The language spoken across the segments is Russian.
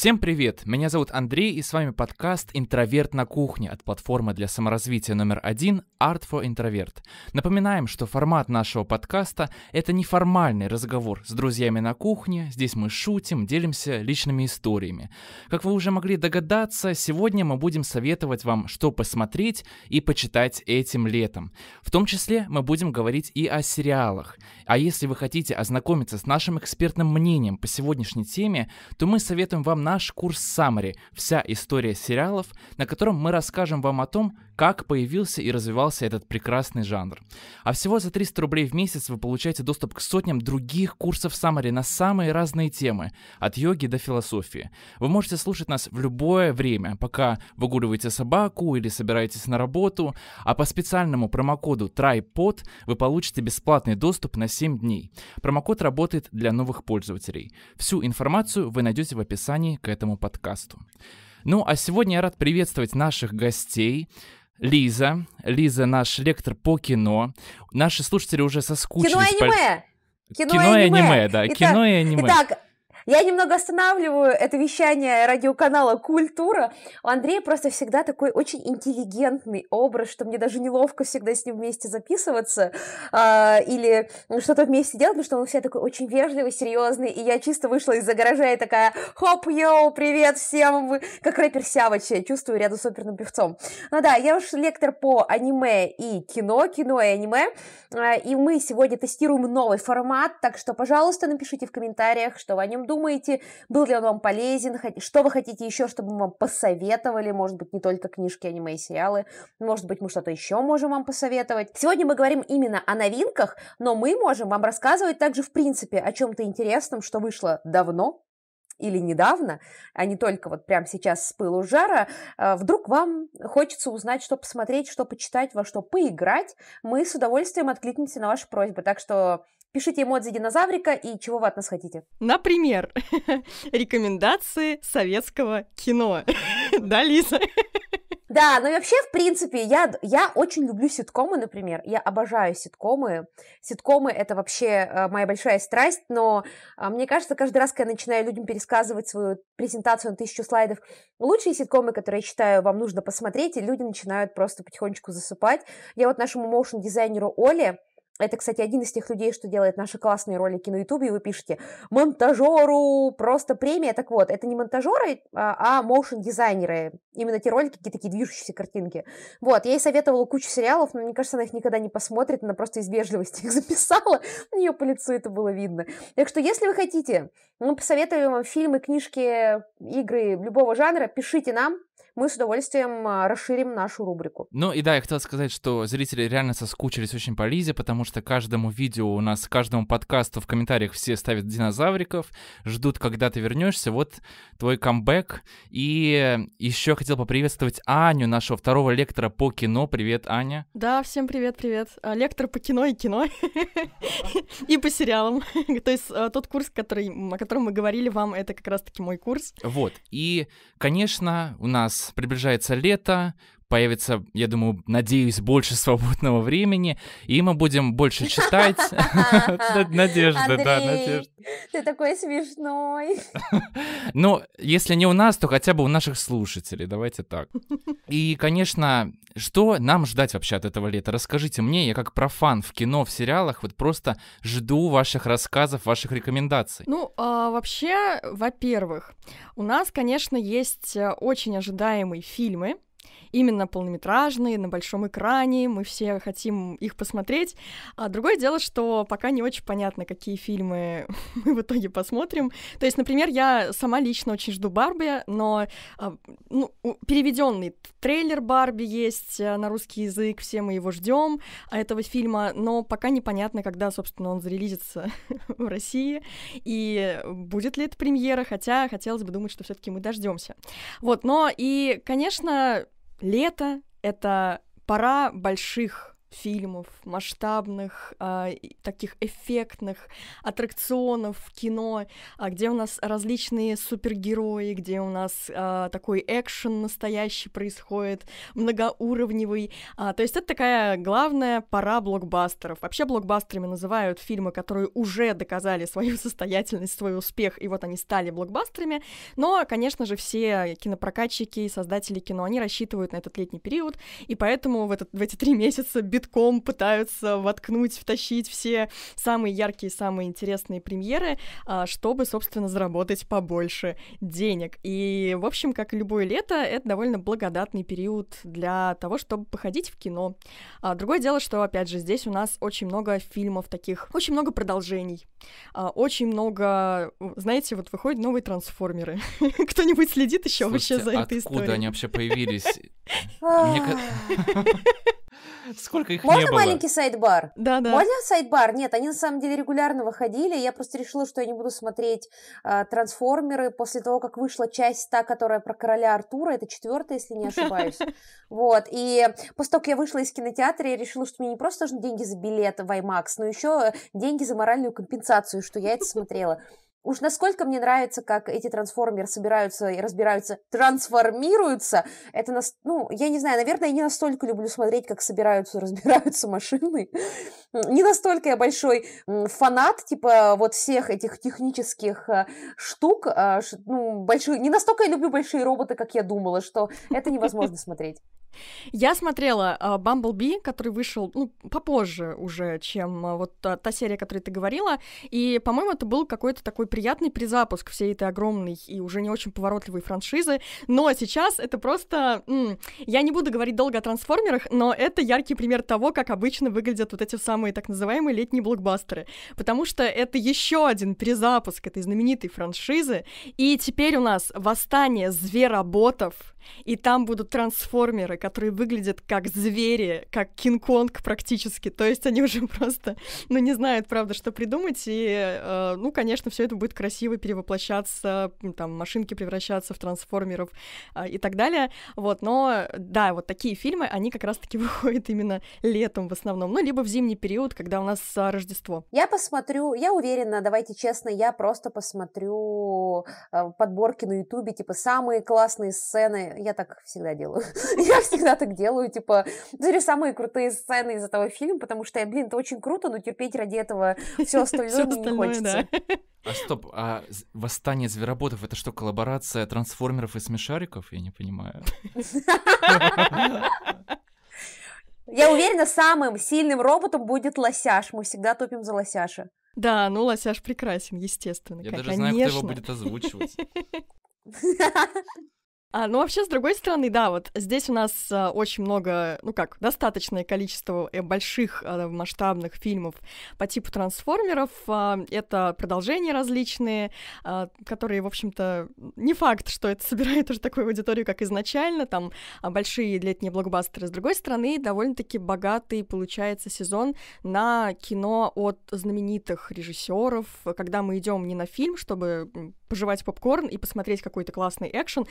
Всем привет! Меня зовут Андрей, и с вами подкаст «Интроверт на кухне» от платформы для саморазвития №1 Art for Introvert. Напоминаем, что формат нашего подкаста — это неформальный разговор с друзьями на кухне. Здесь мы шутим, делимся личными историями. Как вы уже могли догадаться, сегодня мы будем советовать вам, что посмотреть и почитать этим летом. В том числе мы будем говорить и о сериалах. А если вы хотите ознакомиться с нашим экспертным мнением по сегодняшней теме, то мы советуем вам наш курс «Саммари. Вся история сериалов», на котором мы расскажем вам о том, как появился и развивался этот прекрасный жанр. А всего за 300 рублей в месяц вы получаете доступ к сотням других курсов «Саммари» на самые разные темы, от йоги до философии. Вы можете слушать нас в любое время, пока выгуливаете собаку или собираетесь на работу, а по специальному промокоду TRYPOD вы получите бесплатный доступ на 7 дней. Промокод работает для новых пользователей. Всю информацию вы найдете в описании к этому подкасту. Ну, а сегодня я рад приветствовать наших гостей. Лиза. Лиза — наш лектор по кино. Наши слушатели уже соскучились. Кино и аниме. Итак, кино и аниме. Итак, я немного останавливаю это вещание радиоканала «Культура». У Андрея просто всегда такой очень интеллигентный образ, что мне даже неловко всегда с ним вместе записываться или что-то вместе делать, потому что он всегда такой очень вежливый, серьезный, и я чисто вышла из-за гаража и такая: хоп, йоу, привет всем, вы как рэпер Сявыч, чувствую рядом с оперным певцом. Ну да, я уж лектор по аниме и кино, кино и аниме, и мы сегодня тестируем новый формат, так что, пожалуйста, напишите в комментариях, что вы о нем думаете, был ли он вам полезен, что вы хотите еще, чтобы мы вам посоветовали, может быть, не только книжки, аниме и сериалы, может быть, мы что-то еще можем вам посоветовать. Сегодня мы говорим именно о новинках, но мы можем вам рассказывать также, в принципе, о чем-то интересном, что вышло давно или недавно, а не только вот прямо сейчас с пылу жара. Вдруг вам хочется узнать, что посмотреть, что почитать, во что поиграть. Мы с удовольствием откликнемся на ваши просьбы, так что пишите эмодзи динозаврика и чего вы от нас хотите. Например, рекомендации советского кино. Да, Лиза? Да, ну и вообще, в принципе, я очень люблю ситкомы, например. Я обожаю ситкомы. Ситкомы — это вообще моя большая страсть, но мне кажется, каждый раз, когда я начинаю людям пересказывать свою презентацию на 1000 слайдов, лучшие ситкомы, которые, я считаю, вам нужно посмотреть, и люди начинают просто потихонечку засыпать. Я вот нашему моушн-дизайнеру Оле, это, кстати, один из тех людей, что делает наши классные ролики на Ютубе, и вы пишете: монтажеру просто премия. Так вот, это не монтажеры, а моушн-дизайнеры. Именно те ролики, какие-то такие движущиеся картинки. Вот, я ей советовала кучу сериалов, но мне кажется, она их никогда не посмотрит, она просто из вежливости их записала, у нее по лицу это было видно. Так что, если вы хотите, мы посоветуем вам фильмы, книжки, игры любого жанра, пишите нам. Мы с удовольствием расширим нашу рубрику. Ну и да, я хотела сказать, что зрители реально соскучились очень по Лизе, потому что каждому видео у нас, каждому подкасту в комментариях все ставят динозавриков, ждут, когда ты вернешься. Вот твой камбэк. И еще хотел поприветствовать Аню, нашего второго лектора по кино. Привет, Аня. Да, всем привет-привет. Лектор по кино и кино. И по сериалам. То есть тот курс, о котором мы говорили вам, это как раз-таки мой курс. Вот. И, конечно, у нас приближается лето, появится, я думаю, надеюсь, больше свободного времени, и мы будем больше читать. Надежда, да, надежда. Ты такой смешной. Ну, если не у нас, то хотя бы у наших слушателей, давайте так. И, конечно, что нам ждать вообще от этого лета? Расскажите мне, я как профан в кино, в сериалах, вот просто жду ваших рассказов, ваших рекомендаций. Ну, вообще, во-первых, у нас, конечно, есть очень ожидаемые фильмы, именно полнометражные, на большом экране, мы все хотим их посмотреть. А другое дело, что пока не очень понятно, какие фильмы мы в итоге посмотрим. То есть, например, я сама лично очень жду «Барби», но переведенный трейлер «Барби» есть на русский язык, все мы его ждем, этого фильма, но пока непонятно, когда, собственно, он зарелизится в России, и будет ли это премьера, хотя хотелось бы думать, что все-таки мы дождемся. Вот, но и, конечно, лето — это пора больших фильмов, масштабных, таких эффектных, аттракционов в кино, где у нас различные супергерои, где у нас такой экшен настоящий происходит, многоуровневый. То есть это такая главная пора блокбастеров. Вообще блокбастерами называют фильмы, которые уже доказали свою состоятельность, свой успех, и вот они стали блокбастерами. Но, конечно же, все кинопрокатчики и создатели кино, они рассчитывают на этот летний период, и поэтому в эти 3 месяца битком пытаются воткнуть, втащить все самые яркие, самые интересные премьеры, чтобы, собственно, заработать побольше денег. И, в общем, как и любое лето, это довольно благодатный период для того, чтобы походить в кино. Другое дело, что, опять же, здесь у нас очень много фильмов таких, очень много продолжений, очень много, знаете, вот выходят новые «Трансформеры». Кто-нибудь следит еще вообще за этой историей? Откуда они вообще появились? Сколько их не было? Можно маленький сайдбар? Да. Можно сайдбар? Нет, они на самом деле регулярно выходили. Я просто решила, что я не буду смотреть «Трансформеры» после того, как вышла часть та, которая про короля Артура. Это 4-я, если не ошибаюсь. Вот. И после того, как я вышла из кинотеатра, я решила, что мне не просто нужны деньги за билет в IMAX, но еще деньги за моральную компенсацию, что я это смотрела. Уж насколько мне нравится, как эти трансформеры собираются и разбираются, трансформируются, это, я не знаю, наверное, я не настолько люблю смотреть, как собираются и разбираются машины, не настолько я большой фанат, типа, вот всех этих технических штук, не настолько я люблю большие роботы, как я думала, что это невозможно смотреть. Я смотрела «Бамблби», который вышел попозже уже, чем та серия, о которой ты говорила, и, по-моему, это был какой-то такой приятный перезапуск всей этой огромной и уже не очень поворотливой франшизы, но сейчас это просто... Я не буду говорить долго о «Трансформерах», но это яркий пример того, как обычно выглядят вот эти самые так называемые летние блокбастеры, потому что это еще один перезапуск этой знаменитой франшизы, и теперь у нас «Восстание звероботов», и там будут трансформеры, которые выглядят как звери, как Кинг-Конг практически, то есть они уже просто, не знают, правда, что придумать, и, конечно, все это будет красиво перевоплощаться, там, машинки превращаться в трансформеров и так далее, но, да, вот такие фильмы, они как раз-таки выходят именно летом в основном, либо в зимний период, когда у нас Рождество. Я посмотрю, я уверена, давайте честно, я просто посмотрю подборки на Ютубе, типа, самые классные сцены. Я так всегда делаю. Я всегда так делаю, типа, самые крутые сцены из этого фильма, потому что, это очень круто, но терпеть ради этого все остальное не хочется. Да. А «Восстание звероботов» — это что, коллаборация трансформеров и смешариков? Я не понимаю. Я уверена, самым сильным роботом будет Лосяш. Мы всегда топим за Лосяша. Да, Лосяш прекрасен, естественно. Я даже знаю, кто его будет озвучивать. Вообще, с другой стороны, да, вот здесь у нас очень много, достаточное количество больших масштабных фильмов по типу «Трансформеров». Это продолжения различные, которые, в общем-то, не факт, что это собирает уже такую аудиторию, как изначально, там, большие летние блокбастеры. С другой стороны, довольно-таки богатый, получается, сезон на кино от знаменитых режиссеров, когда мы идем не на фильм, чтобы пожевать попкорн и посмотреть какой-то классный экшен.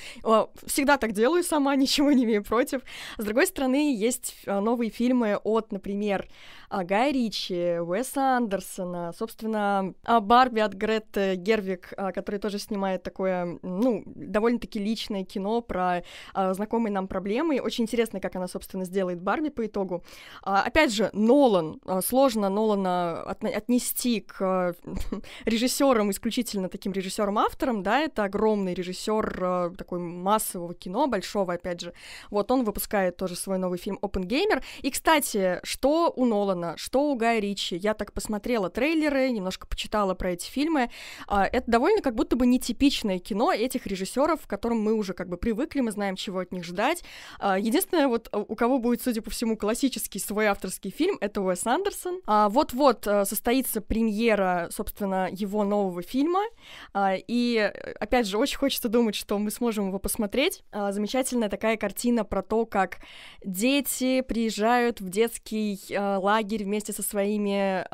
Всегда так делаю сама, ничего не имею против. С другой стороны, есть новые фильмы от, например, Гая Ричи, Уэса Андерсона, собственно, Барби от Греты Гервиг, который тоже снимает такое, довольно-таки личное кино про знакомые нам проблемы. Очень интересно, как она, собственно, сделает Барби по итогу. Опять же, Нолан. Сложно Нолана отнести к режиссерам, исключительно таким режиссерам-авторам, да, это огромный режиссер такой массового кино, большого, опять же. Вот он выпускает тоже свой новый фильм «Оппенгеймер». И, кстати, что у Нолана, что у Гая Ричи, я так посмотрела трейлеры, немножко почитала про эти фильмы. Это довольно как будто бы нетипичное кино этих режиссеров, к которым мы уже как бы привыкли, мы знаем, чего от них ждать. Единственное, вот у кого будет, судя по всему, классический свой авторский фильм, это Уэс Андерсон. Вот-вот состоится премьера, собственно, его нового фильма, и И, опять же, очень хочется думать, что мы сможем его посмотреть. Замечательная такая картина про то, как дети приезжают в детский лагерь вместе со своими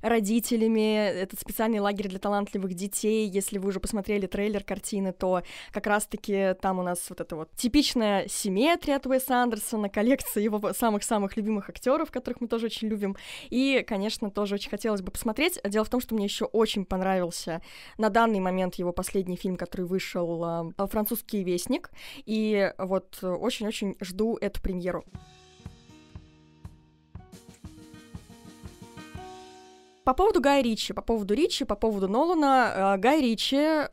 родителями. Это специальный лагерь для талантливых детей. Если вы уже посмотрели трейлер картины, то как раз-таки там у нас вот эта вот типичная симметрия от Уэса Андерсона, коллекция его самых-самых любимых актеров, которых мы тоже очень любим. И, конечно, тоже очень хотелось бы посмотреть. Дело в том, что мне еще очень понравился на данный момент его последний фильм, который вышел, «Французский вестник». И вот очень-очень жду эту премьеру. По поводу Гая Ричи, по поводу Нолана, Гай Ричи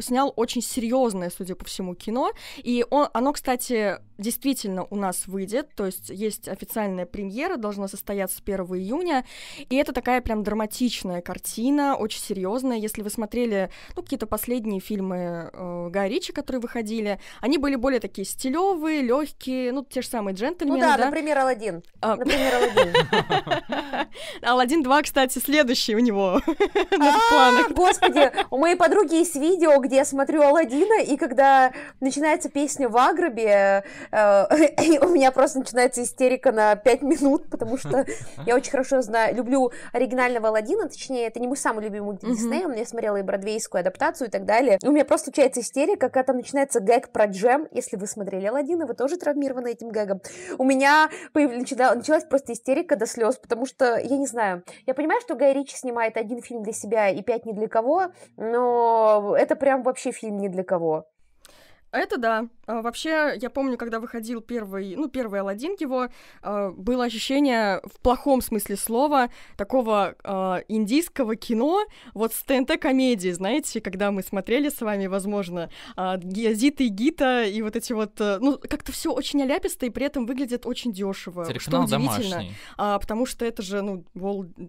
снял очень серьезное, судя по всему, кино, и оно, кстати, действительно у нас выйдет, то есть официальная премьера, должна состояться 1 июня, и это такая прям драматичная картина, очень серьезная. Если вы смотрели, ну, какие-то последние фильмы Гая Ричи, которые выходили, они были более такие стилевые, легкие, ну, те же самые «Джентльмены». Ну да? Например, «Аладдин». «Аладдин 2», кстати, следующий у него на планах. Господи, у моей подруги есть видео, где я смотрю Аладдина, и когда начинается песня в Агробе, у меня просто начинается истерика на 5 минут, потому что я очень хорошо знаю, люблю оригинального Аладдина, точнее, это не мой самый любимый Дисней, я смотрела и бродвейскую адаптацию и так далее. И у меня просто случается истерика, когда там начинается гэг про джем. Если вы смотрели Аладдина, вы тоже травмированы этим гэгом. У меня началась просто истерика до слез, потому что, я не знаю, я понимаю, что Гай Ричи снимает один фильм для себя и 5 ни для кого, но это прям вообще фильм ни для кого. Это да. Вообще, я помню, когда выходил первый «Аладдин» его, было ощущение, в плохом смысле слова, такого индийского кино, вот с ТНТ-комедии, знаете, когда мы смотрели с вами, возможно, «Зита и Гита», и вот эти вот... Ну, как-то все очень оляписто, и при этом выглядит очень дешево. Телеканал «Домашний». Потому что это же,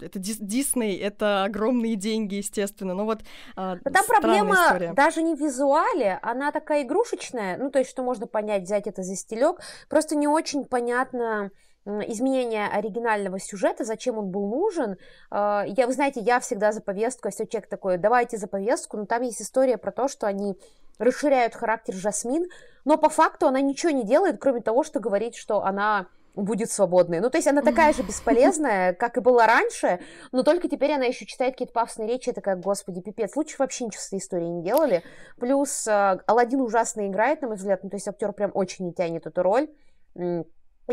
это Дисней, это огромные деньги, естественно, но вот там проблема история. Даже не в визуале, она такая игрушечная, ну, то есть, что можно понять, взять это за стилек, просто не очень понятно изменение оригинального сюжета, зачем он был нужен. Вы знаете, я всегда за повестку, если человек такой, давайте за повестку, но там есть история про то, что они расширяют характер Жасмин, но по факту она ничего не делает, кроме того, что говорит, что она будет свободной. Ну, то есть она такая же бесполезная, как и была раньше, но только теперь она еще читает какие-то пафосные речи, такая, господи, пипец, лучше вообще ничего с этой историей не делали. Плюс Аладдин ужасно играет, на мой взгляд, ну, то есть актер прям очень не тянет эту роль.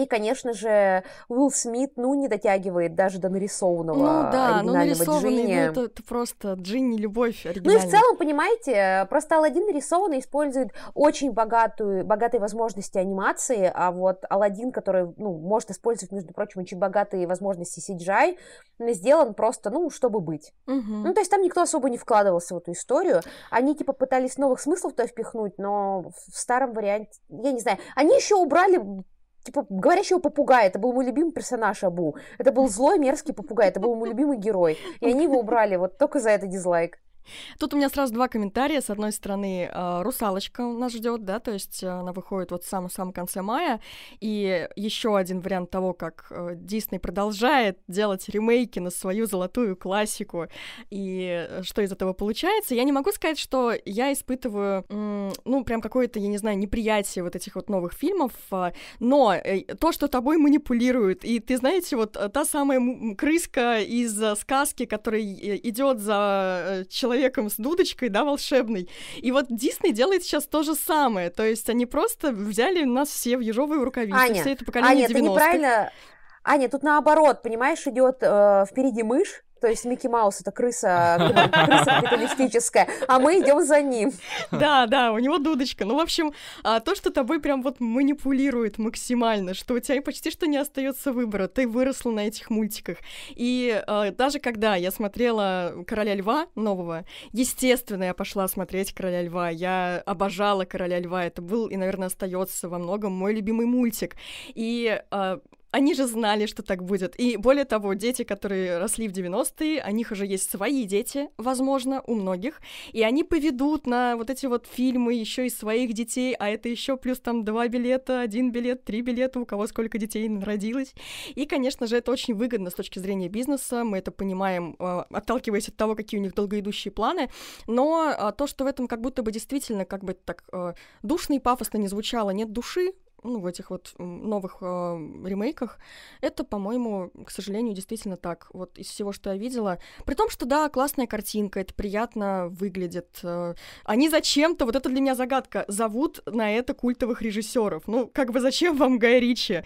И, конечно же, Уилл Смит, не дотягивает даже до нарисованного оригинального Джинни. Ну да, нарисованный, это просто Джинни любовь оригинальная. Ну и в целом, понимаете, просто Аладдин нарисованный использует очень богатые возможности анимации, а вот Аладдин, который, может использовать, между прочим, очень богатые возможности CGI, сделан просто, чтобы быть. Ну, то есть там никто особо не вкладывался в эту историю. Они, пытались новых смыслов туда впихнуть, но в старом варианте, я не знаю, они еще убрали... говорящего попугая, это был мой любимый персонаж Абу, это был злой мерзкий попугай, это был мой любимый герой, и они его убрали, вот только за это дизлайк. Тут у меня сразу два комментария. С одной стороны, «Русалочка» нас ждет, да, то есть она выходит вот в самом-самом конце мая, и еще один вариант того, как Дисней продолжает делать ремейки на свою золотую классику, и что из этого получается. Я не могу сказать, что я испытываю, прям какое-то, я не знаю, неприятие вот этих вот новых фильмов, но то, что тобой манипулируют, и ты, знаете, вот та самая крыска из сказки, которая идет за человеком с дудочкой, да, волшебной. И вот Дисней делает сейчас то же самое. То есть они просто взяли нас все в ежовые рукавицы, Аня, все это поколение 90-х. Аня, ты неправильно... Аня, тут наоборот, понимаешь, идет впереди мышь, то есть Микки Маус — это крыса капиталистическая, а мы идем за ним. Да, у него дудочка. Ну, в общем, то, что тобой прям вот манипулирует максимально, что у тебя почти что не остается выбора, ты выросла на этих мультиках. И даже когда я смотрела «Короля льва» нового, естественно, я пошла смотреть «Короля льва», я обожала «Короля льва», это был и, наверное, остается во многом мой любимый мультик. И Они же знали, что так будет. И более того, дети, которые росли в 90-е, у них уже есть свои дети, возможно, у многих, и они поведут на вот эти вот фильмы еще и своих детей, а это еще плюс там 2 билета, 1 билет, 3 билета, у кого сколько детей родилось. И, конечно же, это очень выгодно с точки зрения бизнеса, мы это понимаем, отталкиваясь от того, какие у них долгоидущие планы, но то, что в этом как будто бы действительно, как бы так душно и пафосно не звучало, нет души, ну, в этих вот новых ремейках, это, по-моему, к сожалению, действительно так, вот из всего, что я видела. При том, что, да, классная картинка, это приятно выглядит. Они зачем-то, вот это для меня загадка, зовут на это культовых режиссеров. Ну, как бы зачем вам Гай Ричи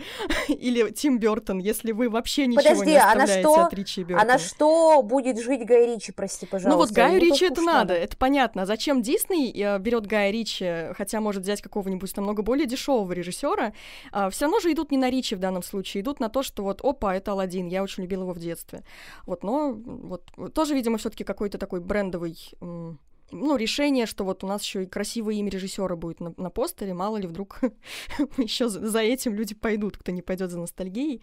или Тим Бёртон, если вы вообще ничего не оставляете от Ричи и Бёртона? А на что будет жить Гай Ричи, прости, пожалуйста? Ну, вот Гай Ричи это надо, это понятно. А зачем Дисней берет Гая Ричи, хотя может взять какого-нибудь намного более дешевого режиссера? Все равно же идут не на Ричи в данном случае, идут на то, что вот, опа, это Аладдин, я очень любила его в детстве. Вот, но вот тоже, видимо, все-таки какой-то такой брендовый, ну, решение, что вот у нас еще и красивое имя режиссера будет на постере, мало ли вдруг еще за этим люди пойдут, кто не пойдет за ностальгией.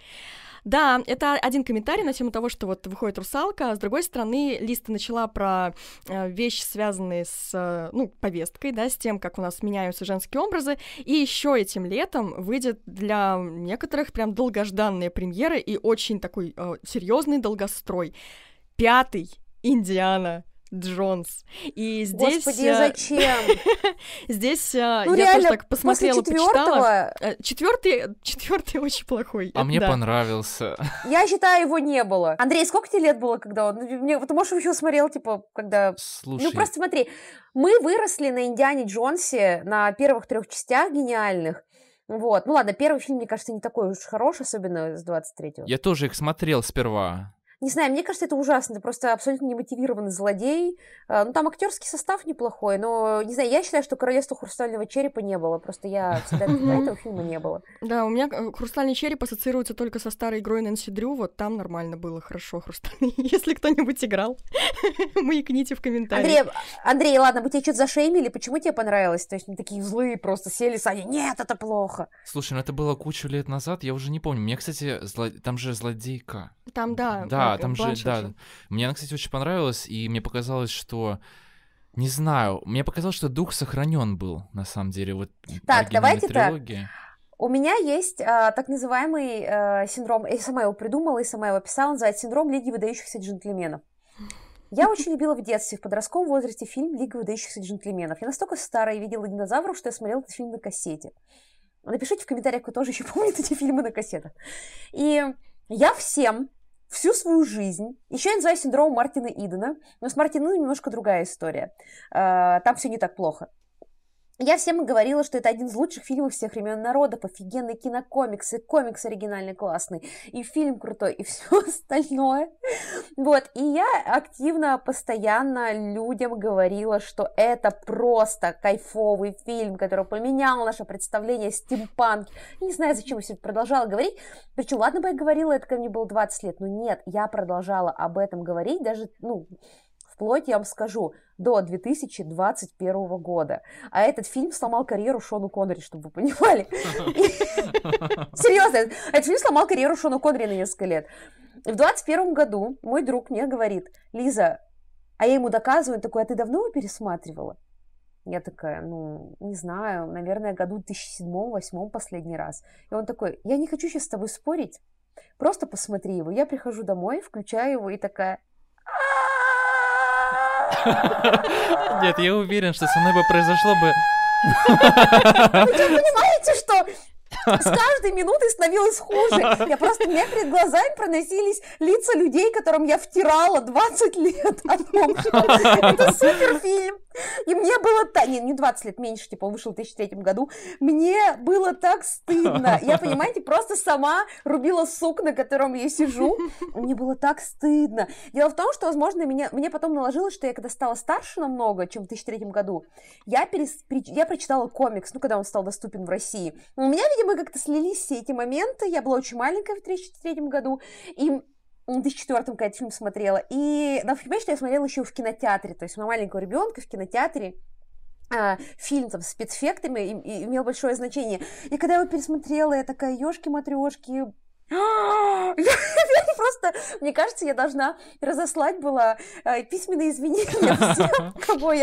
Да, это один комментарий на тему того, что вот выходит «Русалка», а с другой стороны, Листа начала про вещи, связанные с, ну, повесткой, да, с тем, как у нас меняются женские образы, и еще этим летом выйдет для некоторых прям долгожданная премьера и очень такой серьезный долгострой. 5-й «Индиана Джонс». И здесь... Господи, зачем? Здесь я тоже так посмотрела, почитала. 4-й очень плохой. А мне понравился. Я считаю, его не было. Андрей, сколько тебе лет было, когда он... Ты, может, еще смотрел, типа, когда... Слушай... Ну, просто смотри. Мы выросли на «Индиане Джонсе», на первых 3 частях гениальных. Вот. Ну, ладно, первый фильм, мне кажется, не такой уж хороший, особенно с 23-го. Я тоже их смотрел сперва. Не знаю, мне кажется, это ужасно, это просто абсолютно немотивированный злодей. Ну, там актерский состав неплохой, но, не знаю, я считаю, что «Королевства хрустального черепа» не было, просто я всегда этого фильма не было. Да, у меня «Хрустальный череп» ассоциируется только со старой игрой Нэнси Дрю, вот там нормально было, хорошо, «Хрустальный». Если кто-нибудь играл, маякните в комментариях. Андрей, ладно, мы тебе что-то зашеймили, почему тебе понравилось? То есть они такие злые просто сели, Саня, нет, это плохо. Слушай, ну это было кучу лет назад, я уже не помню. Мне, кстати, там же злодейка. Там, да. Да, там же, да. Мне она, кстати, очень понравилась, и мне показалось, что... Не знаю, мне показалось, что дух сохранен был, на самом деле, вот так, давайте трилогии. Так, у меня есть так называемый синдром, я сама его придумала и сама его писала, называется синдром Лиги выдающихся джентльменов. Я очень любила в детстве, в подростковом возрасте фильм «Лига выдающихся джентльменов». Я настолько старая и видела динозавров, что я смотрела этот фильм на кассете. Напишите в комментариях, кто тоже еще помнит эти фильмы на кассетах. И я всю свою жизнь. Еще я называю синдром Мартина Идена, но с Мартином немножко другая история. Там все не так плохо. Я всем и говорила, что это один из лучших фильмов всех времен народов, офигенный кинокомикс, и комикс оригинально классный, и фильм крутой, и все остальное. Вот, и я активно, постоянно людям говорила, что это просто кайфовый фильм, который поменял наше представление о стимпанке. Я не знаю, зачем я все это продолжала говорить, причем, ладно бы я говорила, это ко мне было 20 лет, но нет, я продолжала об этом говорить, даже, ну... Вплоть, я вам скажу, до 2021 года. А этот фильм сломал карьеру Шону Коннери, чтобы вы понимали. Серьезно, этот фильм сломал карьеру Шону Коннери на несколько лет. В 2021 году мой друг мне говорит: Лиза, а я ему доказываю, он такой: а ты давно его пересматривала? Я такая: ну, не знаю, наверное, году 2007-2008 последний раз. И он такой: я не хочу сейчас с тобой спорить, просто посмотри его. Я прихожу домой, включаю его и такая... Нет, я уверен, что со мной бы произошло бы... Вы что, понимаете, что с каждой минутой становилось хуже? Я просто, у меня перед глазами проносились лица людей, которым я втирала 20 лет о том, что это суперфильм. И мне было так... Не 20 лет, меньше, типа, он вышел в 2003 году. Мне было так стыдно. Я, понимаете, просто сама рубила сук, на котором я сижу. Мне было так стыдно. Дело в том, что, возможно, мне потом наложилось, что я, когда стала старше намного, чем в 2003 году, я прочитала комикс, ну, когда он стал доступен в России. У меня, видимо, как-то слились все эти моменты. Я была очень маленькая в 2003 году, и... в 2004-м, когда я фильм смотрела. И, ну, понимаешь, что я смотрела еще в кинотеатре, то есть на маленького ребенка в кинотеатре фильм там с спецэффектами имел большое значение. И когда я его пересмотрела, я такая: ёшки-матрёшки, Просто, мне кажется, я должна разослать была письменные извинения всем, кого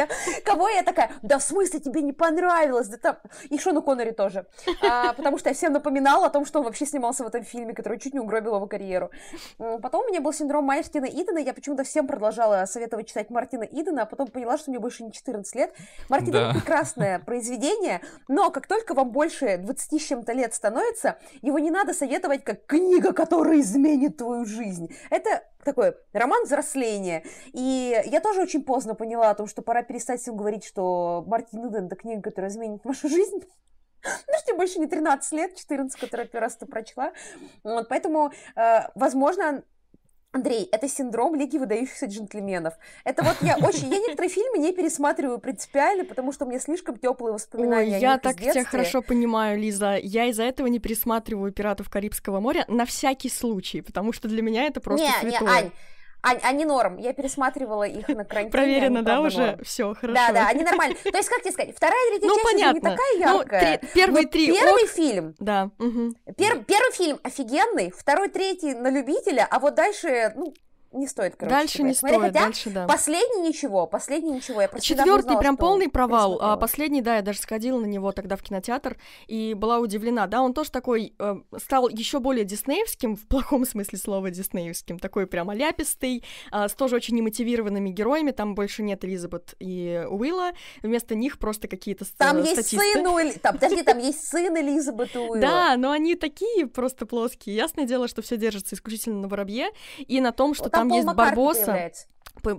я такая, да в смысле тебе не понравилось, да там, и Шону Коннери тоже, потому что я всем напоминала о том, что он вообще снимался в этом фильме, который чуть не угробил его карьеру. Потом у меня был синдром Мартина Идена, я почему-то всем продолжала советовать читать Мартина Идена, а потом поняла, что мне больше не 14 лет. Мартин Иден — прекрасное произведение, но как только вам больше 20 с чем-то лет становится, его не надо советовать как книга, которая изменит твою жизнь. Это такой роман взросления. И я тоже очень поздно поняла о том, что пора перестать всем говорить, что Мартин Иден — это книга, которая изменит вашу жизнь. Ну, что больше не 13 лет, 14, которую первый раз ты прочла. Вот, поэтому, возможно, Андрей, это синдром Лиги выдающихся джентльменов. Это вот я очень... Я некоторые фильмы не пересматриваю принципиально, потому что мне слишком теплые воспоминания. Ой, я так тебя хорошо понимаю, Лиза. Я из-за этого не пересматриваю «Пиратов Карибского моря» на всякий случай, потому что для меня это просто святое. Ань, они норм, я пересматривала их на карантине. Проверено, да, уже? Все, хорошо. Да, они нормальные. То есть, как тебе сказать, вторая, третья часть уже не такая яркая. Первый фильм. Да. Первый фильм офигенный, второй, третий на любителя, а вот дальше, не стоит, короче. Дальше не стоит, хотя дальше, да. Последний ничего. Четвертый прям полный провал, а последний, да, я даже сходила на него тогда в кинотеатр и была удивлена, да, он тоже такой стал еще более диснеевским, в плохом смысле слова диснеевским, такой прям аляпистый, с тоже очень немотивированными героями, там больше нет Элизабет и Уилла, вместо них просто какие-то статисты. Там есть сын Элизабет и Уилла. Да, но они такие просто плоские, ясное дело, что все держится исключительно на воробье и на том, что там есть Барбоса,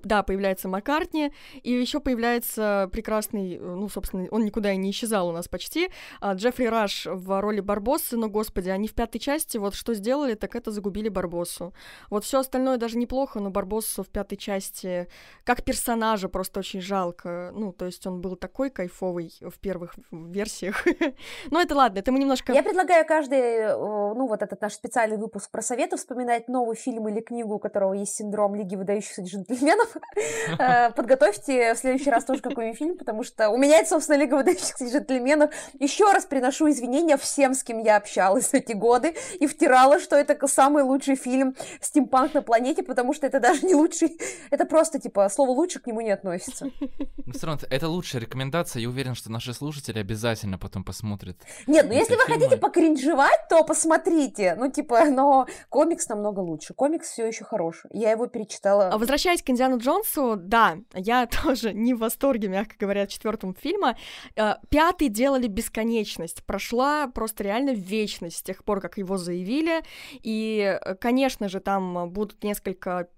да, появляется Маккартни, и еще появляется прекрасный, собственно, он никуда и не исчезал у нас почти, Джеффри Раш в роли Барбосы, но, господи, они в пятой части, вот что сделали, так это загубили Барбосу. Вот все остальное даже неплохо, но Барбосу в пятой части как персонажа просто очень жалко, то есть он был такой кайфовый в первых версиях. Но это ладно, это мы немножко... Я предлагаю каждый, вот этот наш специальный выпуск про советы вспоминать новый фильм или книгу, у которого есть синдром Лиги выдающихся джентльменов. Подготовьте в следующий раз тоже какой-нибудь фильм, потому что у меня это, собственно, Лига выдающихся джентльменов. Еще раз приношу извинения всем, с кем я общалась эти годы и втирала, что это самый лучший фильм стимпанк на планете, потому что это даже не лучший, это просто, слово «лучше» к нему не относится. Но все равно это лучшая рекомендация, я уверен, что наши слушатели обязательно потом посмотрят. Нет, если вы хотите покринжевать, то посмотрите, но комикс намного лучше, комикс все еще хорош, я его перечитала. Возвращаясь к Индиану Джонсу, да, я тоже не в восторге, мягко говоря, от четвертого фильма. Пятый делали бесконечность, прошла просто реально вечность с тех пор, как его заявили, и, конечно же, там будут несколько,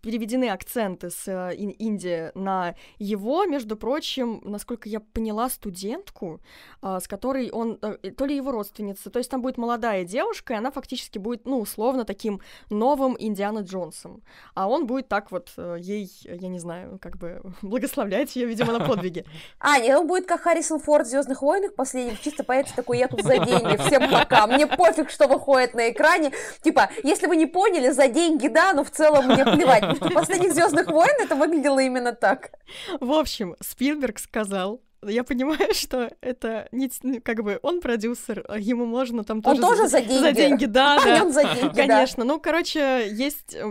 переведены акценты с Индии на его, между прочим, насколько я поняла, студентку, с которой он, то ли его родственница, то есть там будет молодая девушка, и она фактически будет, условно, таким новым Индианой Джонсом, а он будет так вот ей, я не знаю, благословлять ее, видимо, на подвиги. Он будет как Харрисон Форд в «Звёздных войнах» последних, чисто поэтому такой, я тут за деньги, всем пока, мне пофиг, что выходит на экране, если вы не поняли, за деньги, да, но в целом мне плевать, потому что в последних «Звёздных войн» это выглядело именно так. В общем, Спилберг сказал, я понимаю, что это не, он продюсер, ему можно там тоже... Он тоже за деньги. За деньги, да. Он за деньги, конечно.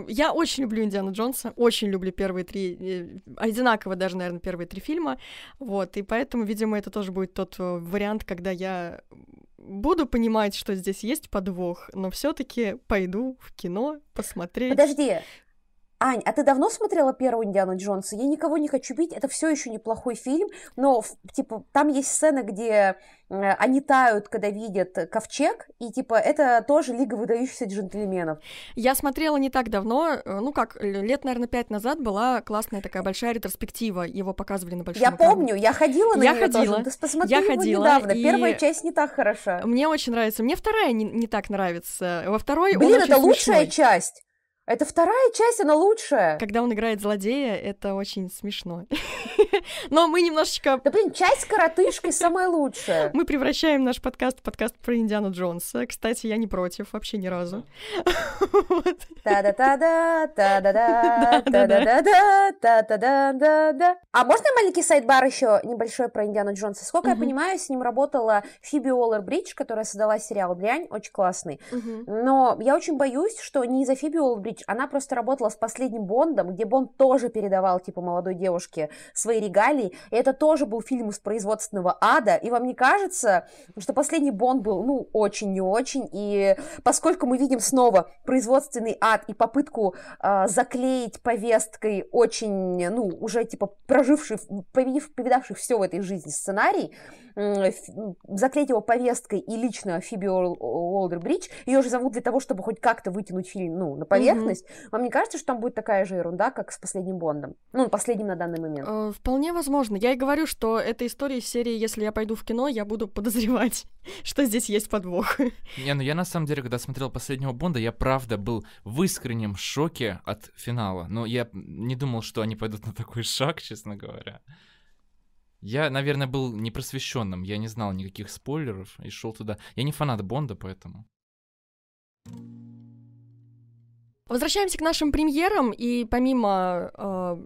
Я очень люблю Индиану Джонса, очень люблю первые три, одинаково даже, наверное, первые три фильма, вот, и поэтому, видимо, это тоже будет тот вариант, когда я буду понимать, что здесь есть подвох, но все-таки пойду в кино посмотреть. Подожди. Ань, а ты давно смотрела первую «Индиану Джонса»? Я никого не хочу бить, это все еще неплохой фильм, но, там есть сцена, где они тают, когда видят ковчег, и, это тоже Лига выдающихся джентльменов. Я смотрела не так давно, лет, наверное, 5 назад была классная такая большая ретроспектива, его показывали на большом экране. Я помню, я ходила на неё тоже, ты посмотри его недавно, первая часть не так хороша. Мне очень нравится, мне вторая не так нравится, во второй он очень смешной. Блин, это лучшая часть! Это вторая часть, она лучшая. Когда он играет злодея, это очень смешно. Но мы немножечко... Да, блин, часть с коротышкой самая лучшая. Мы превращаем наш подкаст про Индиану Джонса. Кстати, я не против вообще ни разу. Та-да-та-да, та-да-да, та-да-да-да, та-да-да-да-да. А можно маленький сайдбар еще небольшой про Индиану Джонса? Сколько я понимаю, с ним работала Фиби Уоллер-Бридж, которая создала сериал «Дрянь», очень классный. Но я очень боюсь, что не из-за Фиби Уоллер-Бридж, она просто работала с «Последним Бондом», где Бонд тоже передавал, типа, молодой девушке свои регалии. И это тоже был фильм из производственного ада. И вам не кажется, что «Последний Бонд» был, ну, очень не очень. И поскольку мы видим снова производственный ад и попытку заклеить повесткой очень, ну, уже, типа, проживший, повидавший все в этой жизни сценарий, заклеить его повесткой и лично Фиби Уоллер-Бридж, ее же зовут для того, чтобы хоть как-то вытянуть фильм, ну, на поверхность. Вам не кажется, что там будет такая же ерунда, как с «Последним Бондом»? Ну, последним на данный момент. Вполне возможно. Я и говорю, что эта история из серии «Если я пойду в кино, я буду подозревать, что здесь есть подвох». Не, ну я на самом деле, когда смотрел «Последнего Бонда», я правда был в искреннем шоке от финала. Но я не думал, что они пойдут на такой шаг, честно говоря. Я, наверное, был непросвещенным. Я не знал никаких спойлеров и шел туда. Я не фанат Бонда, поэтому... Возвращаемся к нашим премьерам, и помимо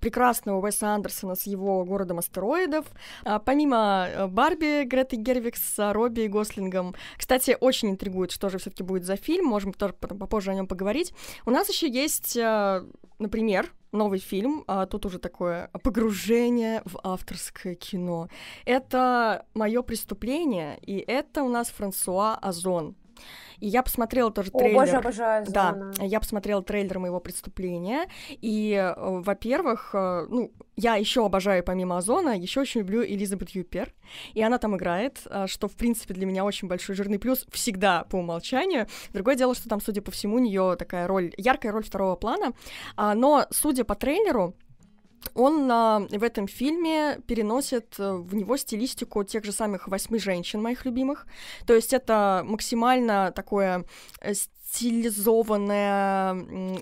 прекрасного Уэса Андерсона с его «Городом астероидов», помимо Барби, Греты Гервиг с Робби и Гослингом, кстати, очень интригует, что же все-таки будет за фильм, можем тоже попозже о нем поговорить, у нас еще есть, например, новый фильм, тут уже такое погружение в авторское кино. Это «Мое преступление», и это у нас Франсуа Озон. И я посмотрела тоже трейлер. О, боже, обожаю, да, я посмотрела трейлер «Моего преступления». И, во-первых, ну, я еще обожаю, помимо Озона, еще очень люблю Элизабет Юппер. И она там играет, что, в принципе, для меня очень большой жирный плюс всегда по умолчанию. Другое дело, что там, судя по всему, у нее такая роль, яркая роль второго плана. Но, судя по трейлеру, он в этом фильме переносит в него стилистику тех же самых «Восьми женщин», моих любимых. То есть это максимально такое стилизованное,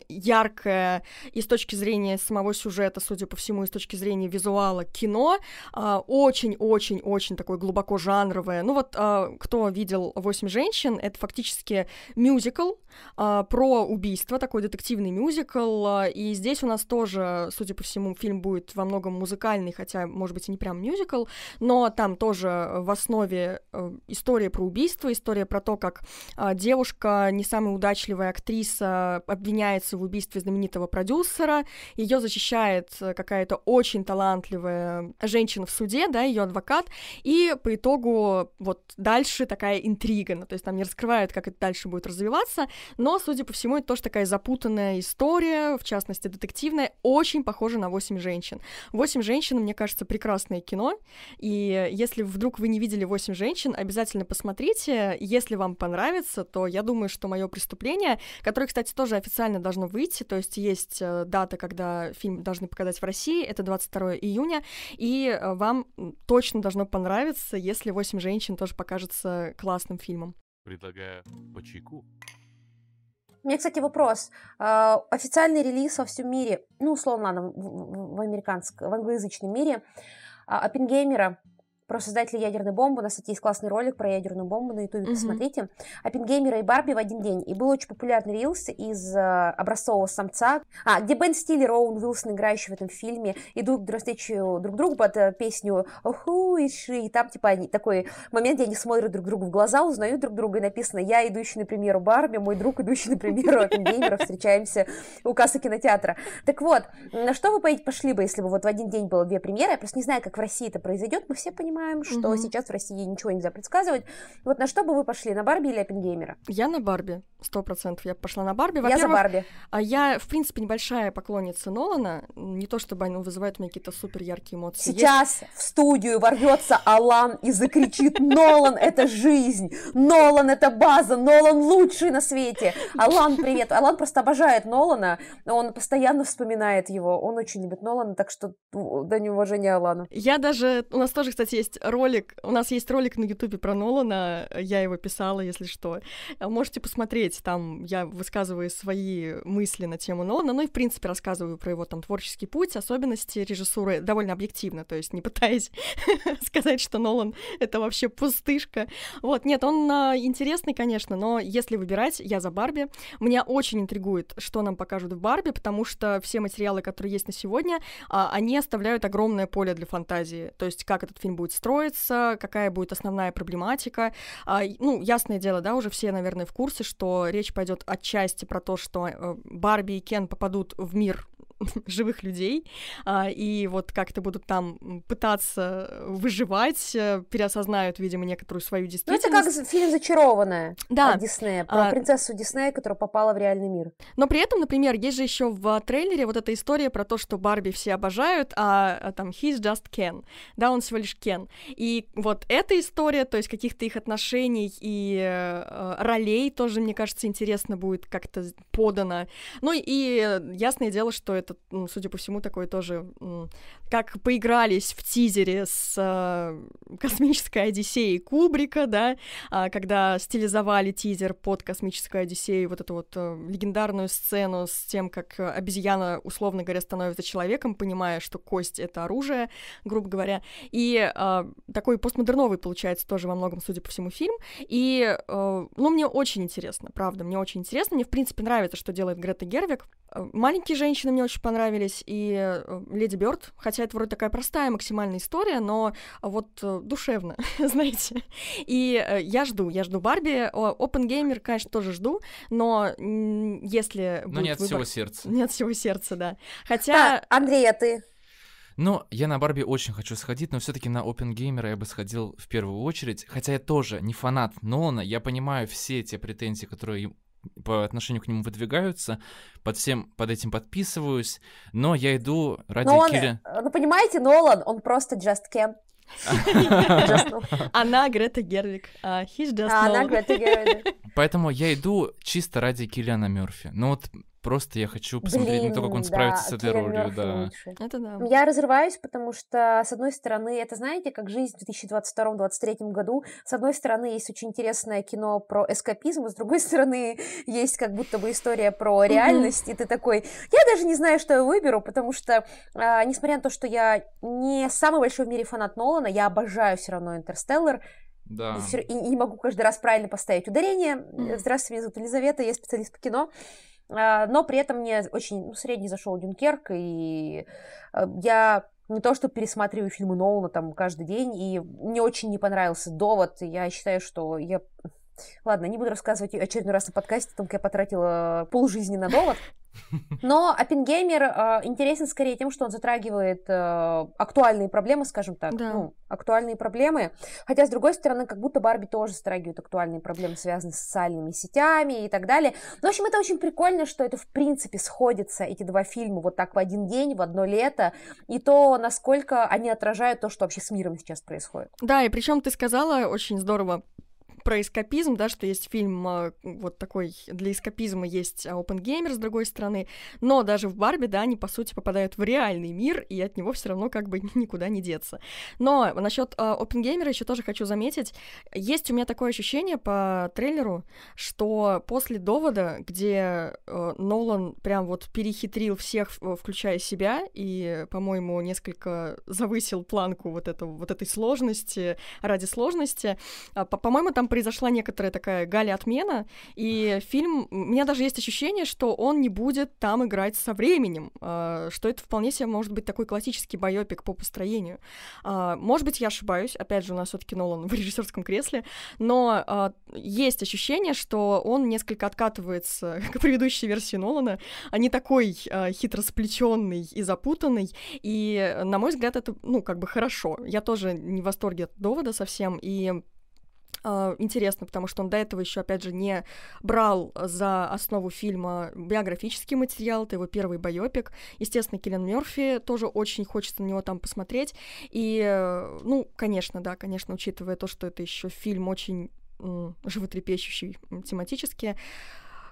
яркое и с точки зрения самого сюжета, судя по всему, и с точки зрения визуала кино, очень-очень-очень такое глубоко жанровое. Ну вот, кто видел «Восемь женщин», это фактически мюзикл про убийство, такой детективный мюзикл, и здесь у нас тоже, судя по всему, фильм будет во многом музыкальный, хотя, может быть, и не прям мюзикл, но там тоже в основе история про убийство, история про то, как девушка, не самая удачливая актриса, обвиняется в убийстве знаменитого продюсера, ее защищает какая-то очень талантливая женщина в суде, да, ее адвокат, и по итогу вот дальше такая интрига, ну, то есть там не раскрывают, как это дальше будет развиваться, но, судя по всему, это тоже такая запутанная история, в частности, детективная, очень похожа на «Восемь женщин». «Восемь женщин», мне кажется, прекрасное кино, и если вдруг вы не видели «Восемь женщин», обязательно посмотрите, если вам понравится, то я думаю, что «Мое преступление», которое, кстати, тоже официально должно выйти, то есть есть дата, когда фильм должны показать в России, это 22 июня, и вам точно должно понравиться, если «Восемь женщин» тоже покажется классным фильмом. Предлагаю по чайку. У меня, кстати, вопрос. Официальный релиз во всем мире, ну, условно, ладно, в англоязычном мире, Оппенгеймера, про создателей ядерной бомбы. У нас, кстати, есть классный ролик про ядерную бомбу на ютубе, посмотрите. Оппенгеймера и Барби в один день. И был очень популярный рилс из «Образцового самца», где Бен Стиллер, Оуэн Вилсон, играющий в этом фильме, идут навстречу друг другу под песню «Оху, иши», и там, типа, они, такой момент, где они смотрят друг другу в глаза, узнают друг друга, и написано: «Я, идущий на премьеру Барби», «Мой друг, идущий на премьеру Оппенгеймера», встречаемся у кассы кинотеатра. Так вот, на что вы пошли бы, если бы вот в один день было две премьеры? Я просто не знаю, как в России это произойдет, мы все понимаем, что сейчас в России ничего нельзя предсказывать. Вот на что бы вы пошли, на Барби или Оппенгеймера? Я на Барби, 100% я пошла на Барби. Я за Барби. Я, в принципе, небольшая поклонница Нолана, не то чтобы они вызывают у меня какие-то супер яркие эмоции. Сейчас в студию ворвется Алан и закричит: «Нолан — это жизнь! Нолан — это база! Нолан лучший на свете!» Алан, привет! Алан просто обожает Нолана, он постоянно вспоминает его, он очень любит Нолана, так что дань уважения Алану. Я даже, у нас тоже, кстати, есть есть ролик, на Ютубе про Нолана, я его писала, если что. Можете посмотреть, там я высказываю свои мысли на тему Нолана, ну и, в принципе, рассказываю про его там творческий путь, особенности режиссуры довольно объективно, то есть не пытаясь сказать, что Нолан — это вообще пустышка. Вот, нет, он интересный, конечно, но если выбирать, я за Барби. Меня очень интригует, что нам покажут в Барби, потому что все материалы, которые есть на сегодня, они оставляют огромное поле для фантазии, то есть как этот фильм будет строиться, какая будет основная проблематика. Ну, ясное дело, да, уже все, наверное, в курсе, что речь пойдет отчасти про то, что Барби и Кен попадут в мир живых людей, и вот как-то будут там пытаться выживать, переосознают, видимо, некоторую свою действительность. Ну, это как фильм «Зачарованная», да, от Диснея, про принцессу Диснея, которая попала в реальный мир. Но при этом, например, есть же еще в трейлере вот эта история про то, что Барби все обожают, а там «he's just Ken», да, он всего лишь Кен. И вот эта история, то есть каких-то их отношений и ролей тоже, мне кажется, интересно будет как-то подано. Ну и ясное дело, что это, судя по всему, такое тоже, как поигрались в тизере с «Космической Одиссеей» Кубрика, да, когда стилизовали тизер под «Космическую Одиссею», вот эту вот легендарную сцену с тем, как обезьяна, условно говоря, становится человеком, понимая, что кость — это оружие, грубо говоря, и такой постмодерновый, получается, тоже во многом, судя по всему, фильм, и, ну, мне очень интересно, правда, мне очень интересно, мне, в принципе, нравится, что делает Грета Гервиг. «Маленькие женщины» мне очень понравились, и «Леди Бёрд», хотя это вроде такая простая максимальная история, но вот душевно, знаете. И я жду Барби. «Оппенгеймер», конечно, тоже жду, но если будет не от выбор... всего сердца. Не от всего сердца, да. Хотя... Да, Андрей, а ты? Но я на Барби очень хочу сходить, но все-таки на Оппенгеймера я бы сходил в первую очередь, хотя я тоже не фанат Нолана, я понимаю все те претензии, которые по отношению к нему выдвигаются, под этим подписываюсь, но я иду ради Киллиана. Ну, понимаете, Нолан, он просто just Ken. Она Грета Гервиг. Она Грета Гервиг. Поэтому я иду чисто ради Киллиана Мёрфи. Ну вот просто я хочу посмотреть на то, как он справится с этой ролью. Да. Это да. Я разрываюсь, потому что, с одной стороны, это, знаете, как жизнь в 2022-2023 году. С одной стороны, есть очень интересное кино про эскапизм, а с другой стороны, есть как будто бы история про реальность, и ты такой... Я даже не знаю, что я выберу, потому что, несмотря на то, что я не самый большой в мире фанат Нолана, я обожаю все равно «Интерстеллар», да. И не могу каждый раз правильно поставить ударение. Здравствуйте, меня зовут Елизавета, я специалист по кино. Но при этом мне очень средний зашел «Дюнкерк», и я не то что пересматриваю фильмы Нолана там каждый день, и мне очень не понравился «Довод», и я считаю, что я... Ладно, не буду рассказывать очередной раз на подкасте о том, как я потратила полжизни на «Довод». Но «Оппенгеймер» интересен скорее тем, что он затрагивает актуальные проблемы, скажем так. Да. Ну, актуальные проблемы. Хотя, с другой стороны, как будто Барби тоже затрагивает актуальные проблемы, связанные с социальными сетями и так далее. Но, в общем, это очень прикольно, что это, в принципе, сходятся, эти два фильма, вот так в один день, в одно лето. И то, насколько они отражают то, что вообще с миром сейчас происходит. Да, и причем ты сказала очень здорово про эскапизм, да, что есть фильм вот такой, для эскапизма есть «Оппенгеймер», с другой стороны, но даже в «Барби», да, они, по сути, попадают в реальный мир, и от него все равно как бы никуда не деться. Но насчет «Оппенгеймера» еще тоже хочу заметить, есть у меня такое ощущение по трейлеру, что после «Довода», где Нолан прям вот перехитрил всех, включая себя, и, по-моему, несколько завысил планку вот этой сложности, ради сложности, по-моему, там произошла некоторая такая галя-отмена, и фильм... У меня даже есть ощущение, что он не будет там играть со временем, что это вполне себе может быть такой классический байопик по построению. Может быть, я ошибаюсь, опять же, у нас всё-таки Нолан в режиссерском кресле, но есть ощущение, что он несколько откатывается к предыдущей версии Нолана, а не такой хитросплетённый и запутанный, и, на мой взгляд, это, ну, как бы хорошо. Я тоже не в восторге от «Довода» совсем, и интересно, потому что он до этого еще, опять же, не брал за основу фильма биографический материал, это его первый байопик. Естественно, Киллиан Мёрфи, тоже очень хочется на него там посмотреть. И, ну, конечно, да, конечно, учитывая то, что это еще фильм очень животрепещущий тематически,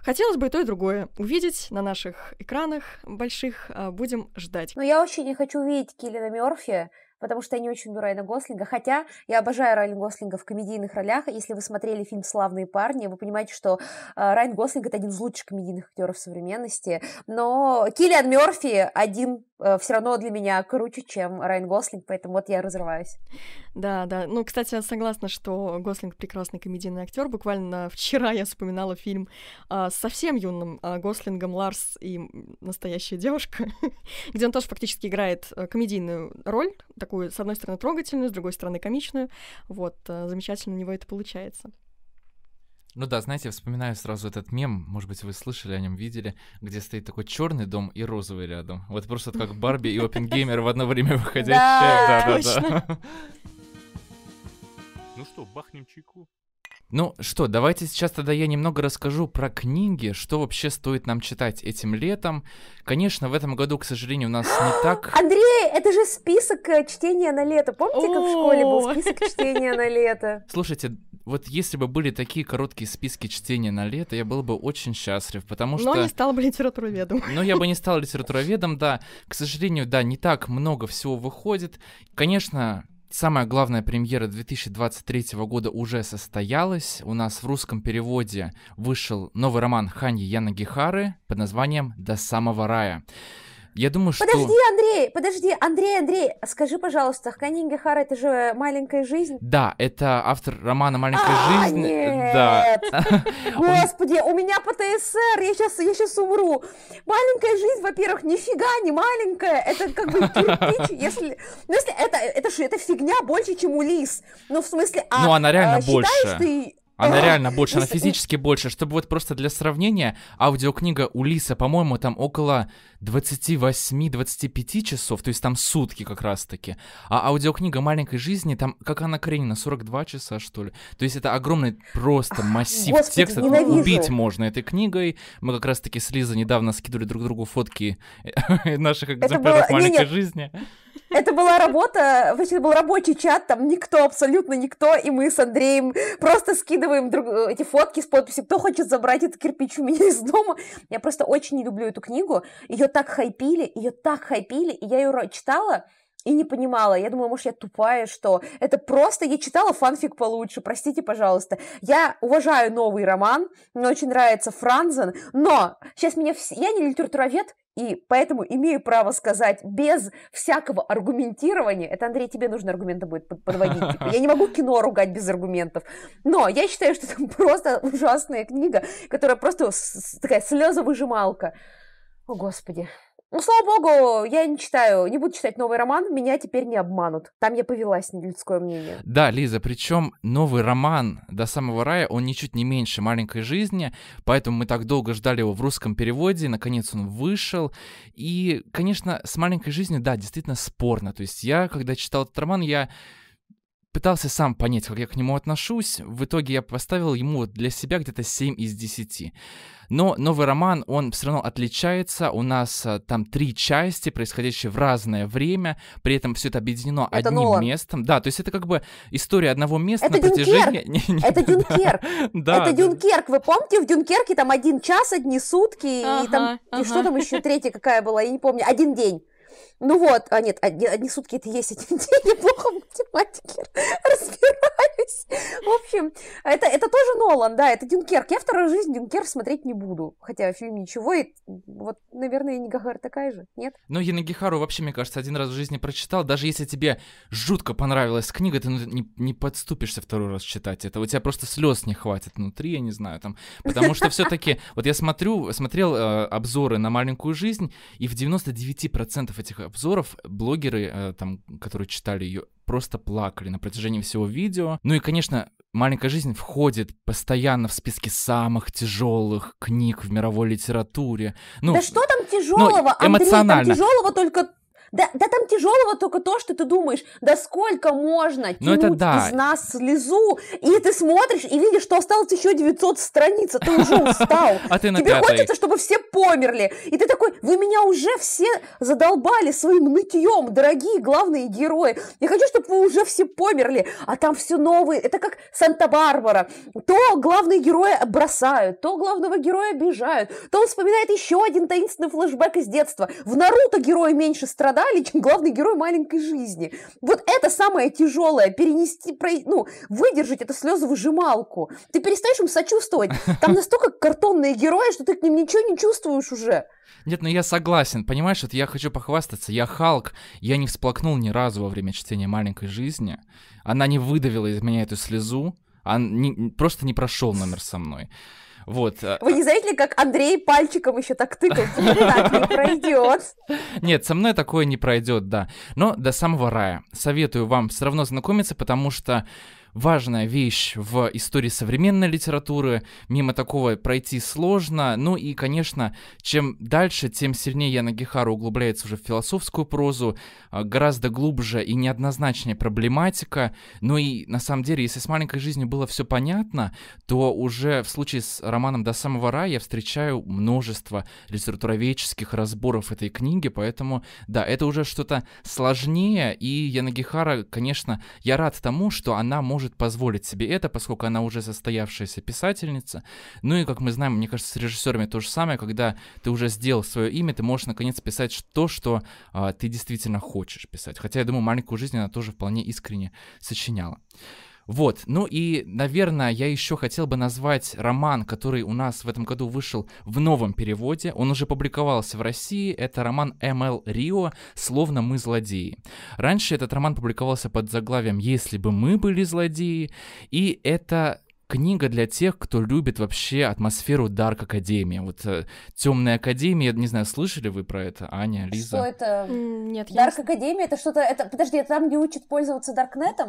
хотелось бы и то, и другое увидеть на наших экранах больших. Будем ждать. Но я очень не хочу увидеть Киллиана Мёрфи, потому что я не очень люблю Райана Гослинга, хотя я обожаю Райана Гослинга в комедийных ролях. Если вы смотрели фильм «Славные парни», вы понимаете, что Райан Гослинг – это один из лучших комедийных актеров современности, но Киллиан Мёрфи один все равно для меня круче, чем Райан Гослинг, поэтому вот я разрываюсь. Да, да. Ну, кстати, я согласна, что Гослинг – прекрасный комедийный актер. Буквально вчера я вспоминала фильм с совсем юным Гослингом «Ларс и настоящая девушка», где он тоже фактически играет комедийную роль, такую, с одной стороны, трогательную, с другой стороны, комичную. Вот, замечательно у него это получается. Ну да, знаете, вспоминаю сразу этот мем, может быть, вы слышали о нем, видели, где стоит такой черный дом и розовый рядом. Вот просто как Барби и Оппенгеймер в одно время выходящие. Да, точно. Ну что, бахнем чайку? Ну что, давайте сейчас тогда я немного расскажу про книги, что вообще стоит нам читать этим летом. Конечно, в этом году, к сожалению, у нас не так... Андрей, это же список чтения на лето. Помните, как в школе был список чтения на лето? Слушайте, вот если бы были такие короткие списки чтения на лето, я был бы очень счастлив, потому что... Но не стал бы литературоведом. Но я бы не стал литературоведом, да. К сожалению, да, не так много всего выходит. Конечно... Самая главная премьера 2023 года уже состоялась. У нас в русском переводе вышел новый роман Ханьи Янагихары под названием «До самого рая». Я думаю, что... Подожди, Андрей, скажи, пожалуйста, Ханья Янагихара — это же «Маленькая жизнь»? Да, это автор романа «Маленькая жизнь». Нет! Да. Господи, у меня ПТСР, я сейчас умру. «Маленькая жизнь», во-первых, нифига не маленькая, это как бы кирпич, если... Ну, если это фигня больше, чем Улисс. Ну, в смысле, ну, она реально больше. Ты... Она реально больше, она физически больше. Чтобы вот просто для сравнения, аудиокнига Улисса, по-моему, там около 28-25 часов, то есть там сутки как раз-таки. А аудиокнига «Маленькой жизни», там, как она Каренина, 42 часа, что ли? То есть это огромный просто массив текста. Убить можно этой книгой. Мы как раз-таки с Лизой недавно скидывали друг другу фотки наших экземпляров «Маленькой жизни». Это была работа, вообще был рабочий чат, там никто, абсолютно никто, и мы с Андреем просто скидываем эти фотки с подписью, кто хочет забрать этот кирпич у меня из дома. Я просто очень не люблю эту книгу, ее так хайпили, и я ее читала и не понимала. Я думала, может, я тупая, что это просто... Я читала фанфик получше, простите, пожалуйста. Я уважаю новый роман, мне очень нравится Франзен, но сейчас меня... Я не литературовед, и поэтому имею право сказать без всякого аргументирования. Это, Андрей, тебе нужно аргументы будет подводить. Я не могу кино ругать без аргументов. Но я считаю, что это просто ужасная книга, которая просто такая слезовыжималка. О, Господи. Ну, слава богу, я не буду читать новый роман, меня теперь не обманут. Там я повелась на людское мнение. Да, Лиза, причем новый роман «До самого рая», он ничуть не меньше «Маленькой жизни», поэтому мы так долго ждали его в русском переводе, наконец он вышел. И, конечно, с «Маленькой жизнью», да, действительно спорно. То есть я, когда читал этот роман, я пытался сам понять, как я к нему отношусь. В итоге я поставил ему для себя где-то 7 из 10. Но новый роман, он все равно отличается. У нас там 3 части, происходящие в разное время. При этом все это объединено это одним Нолан. Местом. Да, то есть это как бы история одного места это на протяжении... Это Дюнкерк! Это Дюнкерк! Вы помните, в Дюнкерке там 1 час, 1 сутки, и что там еще третья какая была, я не помню, 1 день. Ну вот, нет, 1 сутки это есть 1 день, неплохо в математике разбираюсь. В общем, это тоже Нолан, да, это Дюнкерк. Я вторую жизнь Дюнкерк смотреть не буду, хотя фильм ничего, и вот, наверное, Янагихара такая же, нет? Ну, Янагихару вообще, мне кажется, 1 раз в жизни прочитал, даже если тебе жутко понравилась книга, ты не подступишься 2-й раз читать это, у тебя просто слез не хватит внутри, я не знаю, там, потому что все-таки, вот я смотрел обзоры на «Маленькую жизнь», и в 99% этих обзоров блогеры, там, которые читали ее, просто плакали на протяжении всего видео. Ну и, конечно, «Маленькая жизнь» входит постоянно в списки самых тяжелых книг в мировой литературе. Ну, да что там тяжелого, ну, Андрей, там тяжелого только... Да там тяжелого только то, что ты думаешь, да сколько можно тянуть из нас слезу, и ты смотришь и видишь, что осталось еще 900 страниц, а ты уже устал, тебе хочется, чтобы все померли, и ты такой: вы меня уже все задолбали своим нытьем, дорогие главные герои, я хочу, чтобы вы уже все померли, а там все новые, это как Санта-Барбара, то главные герои бросают, то главного героя обижают, то он вспоминает еще один таинственный флешбэк из детства, в Наруто герои меньше страдают, Натальи, чем главный герой «Маленькой жизни». Вот это самое тяжелое, перенести, ну, выдержать эту слезовыжималку. Ты перестаешь им сочувствовать. Там настолько картонные герои, что ты к ним ничего не чувствуешь уже. Нет, ну я согласен, понимаешь, вот я хочу похвастаться, я Халк, я не всплакнул ни разу во время чтения «Маленькой жизни», она не выдавила из меня эту слезу, просто не прошел номер со мной. Вот. Вы не заметили, как Андрей пальчиком еще так тыкал? Так не пройдет. Нет, со мной такое не пройдет, да. Но «До самого рая» советую вам все равно знакомиться, потому что важная вещь в истории современной литературы, мимо такого пройти сложно. Ну и, конечно, чем дальше, тем сильнее Янагихара углубляется уже в философскую прозу, гораздо глубже и неоднозначнее проблематика. Ну и, на самом деле, если с «Маленькой жизнью» было все понятно, то уже в случае с романом «До самого рая» я встречаю множество литературоведческих разборов этой книги, поэтому, да, это уже что-то сложнее, и Янагихара, конечно, я рад тому, что она может позволить себе это, поскольку она уже состоявшаяся писательница. Ну и, как мы знаем, мне кажется, с режиссерами то же самое, когда ты уже сделал свое имя, ты можешь наконец писать то, что ты действительно хочешь писать. Хотя, я думаю, «Маленькую жизнь» она тоже вполне искренне сочиняла. Вот, ну и, наверное, я еще хотел бы назвать роман, который у нас в этом году вышел в новом переводе. Он уже публиковался в России. Это роман М.Л. Рио «Словно мы злодеи». Раньше этот роман публиковался под заглавием «Если бы мы были злодеи». И это книга для тех, кто любит вообще атмосферу Дарк Академии. Вот «Темная Академия», я не знаю, слышали вы про это, Аня, Лиза? Что это? Нет, Дарк Академия, это что-то... Это... Подожди, там не учат пользоваться Даркнетом?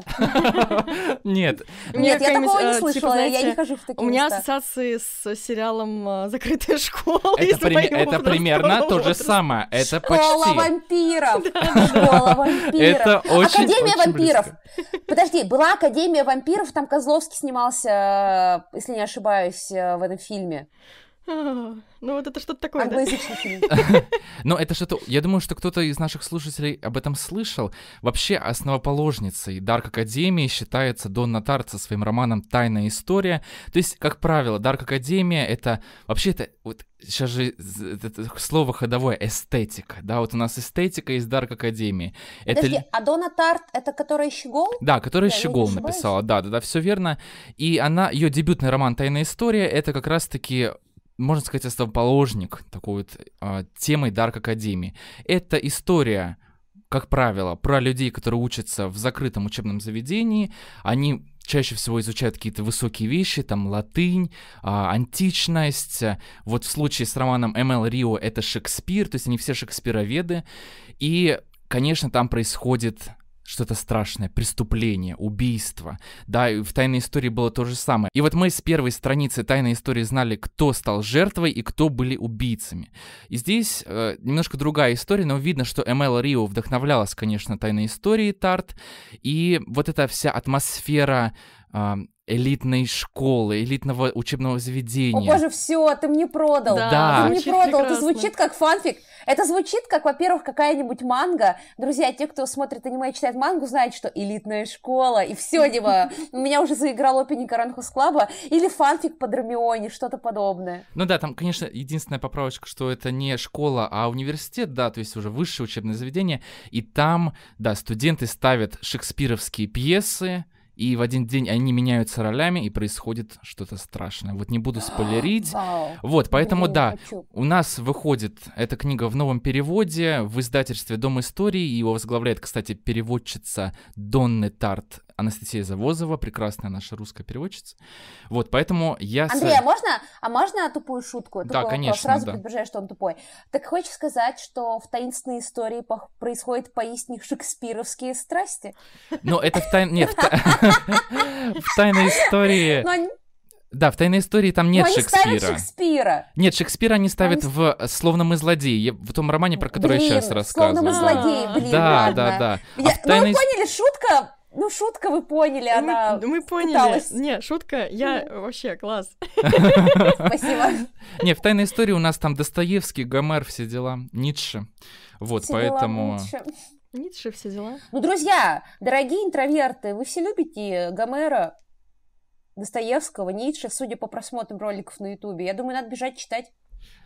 Нет. Нет, я такого не слышала, я не хожу в такие места. У меня ассоциации с сериалом «Закрытая школа». Это примерно то же самое. Это почти. Школа вампиров! Школа вампиров! Академия вампиров! Подожди, была Академия вампиров, там Козловский снимался, если не ошибаюсь, в этом фильме. Ну вот это что-то такое, англоязычный фильм. Ну это что-то... Я думаю, что кто-то из наших слушателей об этом слышал. Вообще основоположницей Дарк Академии считается Донна Тарт со своим романом «Тайная история». То есть, как правило, Дарк Академия — это... Вообще это... Вот сейчас же это слово ходовое — эстетика. Да, вот у нас эстетика из Дарк Академии. Подожди, а Донна Тарт — это которая «Щегол»? Да, которая «Щегол» написала. Да, все верно. И она... ее дебютный роман «Тайная история» — это как раз-таки... можно сказать, основоположник такой вот темой Дарк Академии. Это история, как правило, про людей, которые учатся в закрытом учебном заведении. Они чаще всего изучают какие-то высокие вещи, там латынь, античность. Вот в случае с романом М.Л. Рио это Шекспир, то есть они все шекспироведы. И, конечно, там происходит... что-то страшное, преступление, убийство. Да, и в «Тайной истории» было то же самое. И вот мы с первой страницы «Тайной истории» знали, кто стал жертвой и кто были убийцами. И здесь немножко другая история, но видно, что М.Л. Рио вдохновлялась, конечно, «Тайной историей» Тарт. И вот эта вся атмосфера... элитной школы, элитного учебного заведения. О боже, все, ты мне продал. Да. Ты мне продал, прекрасно. Это звучит как фанфик. Это звучит как, во-первых, какая-нибудь манга. Друзья, те, кто смотрит аниме и читает мангу, знают, что элитная школа, и все, Дима, у меня уже заиграл Оппенгеймер Ранхус Клаба, или фанфик под Ромеоне, что-то подобное. Ну да, там, конечно, единственная поправочка, что это не школа, а университет, да, то есть уже высшее учебное заведение, и там, да, студенты ставят шекспировские пьесы, и в один день они меняются ролями, и происходит что-то страшное. Вот не буду спойлерить. Вот, поэтому да, у нас выходит эта книга в новом переводе в издательстве «Дом истории». Его возглавляет, кстати, переводчица Донны Тарт Анастасия Завозова, прекрасная наша русская переводчица. Вот, поэтому я... Андрей, а можно тупую шутку? Да, конечно, сразу предупреждаю, что он тупой. Так хочешь сказать, что в «Таинственной истории» происходят поистине шекспировские страсти? Ну, это в «Тайной истории». Да, в «Тайной истории» там нет Шекспира. Они ставят Шекспира. Нет, Шекспира они ставят в «Словно мы злодеи». В том романе, про который я сейчас рассказываю. «Словно мы злодеи», блин, ладно. Да. Ну, вы поняли, шутка... Ну, шутка, вы поняли, она мы поняли. Пыталась. Не, шутка, я вообще класс. Спасибо. Не, в «Тайной истории» у нас там Достоевский, Гомер, все дела, Ницше. Вот, поэтому... Ницше, все дела. Ну, друзья, дорогие интроверты, вы все любите Гомера, Достоевского, Ницше, судя по просмотрам роликов на Ютубе. Я думаю, надо бежать читать.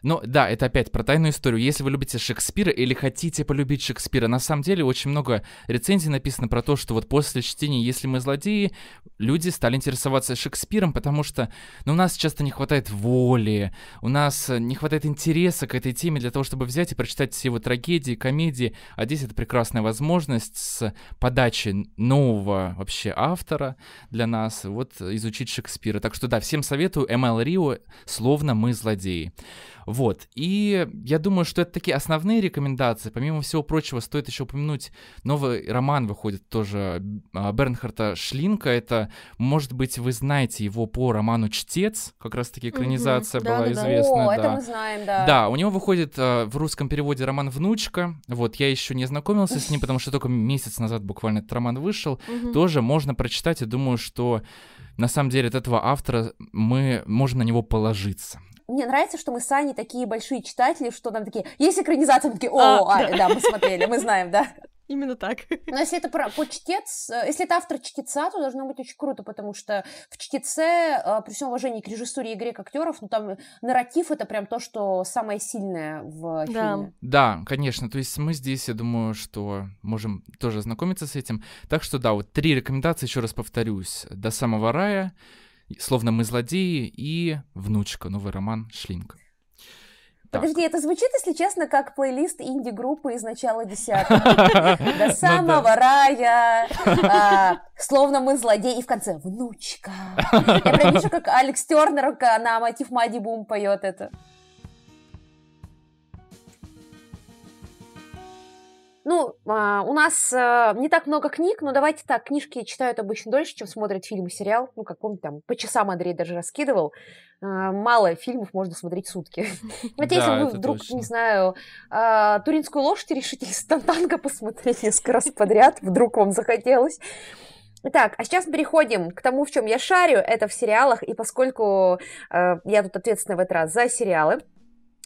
Ну, да, это опять про тайную историю. Если вы любите Шекспира или хотите полюбить Шекспира, на самом деле очень много рецензий написано про то, что вот после чтения «Если мы злодеи», люди стали интересоваться Шекспиром, потому что, ну, у нас часто не хватает воли, у нас не хватает интереса к этой теме для того, чтобы взять и прочитать все его трагедии, комедии. А здесь это прекрасная возможность с подачи нового вообще автора для нас, вот, изучить Шекспира. Так что, да, всем советую М.Л. Рио «Словно мы злодеи». Вот, и я думаю, что это такие основные рекомендации. Помимо всего прочего, стоит еще упомянуть, новый роман выходит тоже Бернхарда Шлинка. Это, может быть, вы знаете его по роману «Чтец», как раз-таки экранизация была известна. О, это мы знаем, да. Да, у него выходит в русском переводе роман «Внучка». Вот, я еще не знакомился с ним, потому что только месяц назад буквально этот роман вышел. Тоже можно прочитать, и думаю, что на самом деле от этого автора мы можем на него положиться. Мне нравится, что мы с Аней такие большие читатели, что нам такие, есть экранизация, мы такие, да, мы смотрели, мы знаем, да. Именно так. Но если это про чтец, если это автор «Чтеца», то должно быть очень круто, потому что в «Чтеце», при всем уважении к режиссуре и игре актеров, ну там нарратив — это прям то, что самое сильное в фильме. Да, конечно, то есть мы здесь, я думаю, что можем тоже ознакомиться с этим. Так что да, вот 3 рекомендации, еще раз повторюсь: «До самого рая», «Словно мы злодеи» и «Внучка», новый роман Шлинка. Подожди, это звучит, если честно, как плейлист инди-группы из начала десятых. До самого рая, «Словно мы злодеи», и в конце «Внучка». Я прям вижу, как Алекс Тернер на мотив «Мадди Бум» поет это. Ну, у нас не так много книг, но давайте так, книжки читают обычно дольше, чем смотрят фильмы, сериал. Ну, как помните, там по часам Андрей даже раскидывал. Мало фильмов можно смотреть сутки. Хотя если вы вдруг, не знаю, «Туринскую лошадь» решите из Тантанга посмотреть несколько раз подряд, вдруг вам захотелось. Итак, а сейчас переходим к тому, в чем я шарю, это в сериалах, и поскольку я тут ответственна в этот раз за сериалы,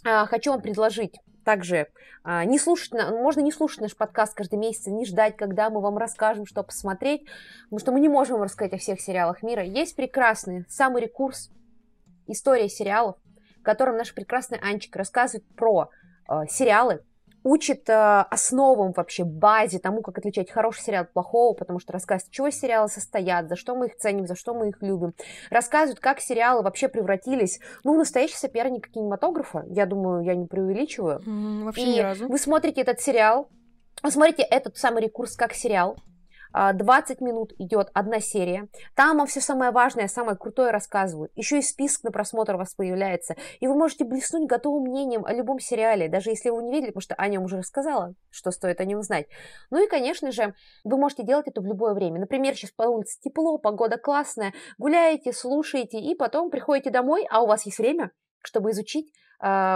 хочу вам предложить также не слушать, можно не слушать наш подкаст каждый месяц, не ждать, когда мы вам расскажем, что посмотреть, потому что мы не можем вам рассказать о всех сериалах мира. Есть прекрасный Саммари курс «История сериалов», в котором наша прекрасная Анчик рассказывает про сериалы, учит основам вообще, базе, тому, как отличать хороший сериал от плохого, потому что рассказывает, из чего сериалы состоят, за что мы их ценим, за что мы их любим. Рассказывает, как сериалы вообще превратились, ну, в настоящих соперников кинематографа. Я думаю, я не преувеличиваю. Вообще ни разу. Вы смотрите этот сериал, вы смотрите этот самый рекурс как сериал. 20 минут идет одна серия. Там вам все самое важное, самое крутое рассказывают. Еще и список на просмотр у вас появляется. И вы можете блеснуть готовым мнением о любом сериале, даже если вы его не видели, потому что Аня уже рассказала, что стоит о нем знать. Ну и, конечно же, вы можете делать это в любое время. Например, сейчас по улице тепло, погода классная, гуляете, слушаете, и потом приходите домой, а у вас есть время, чтобы изучить,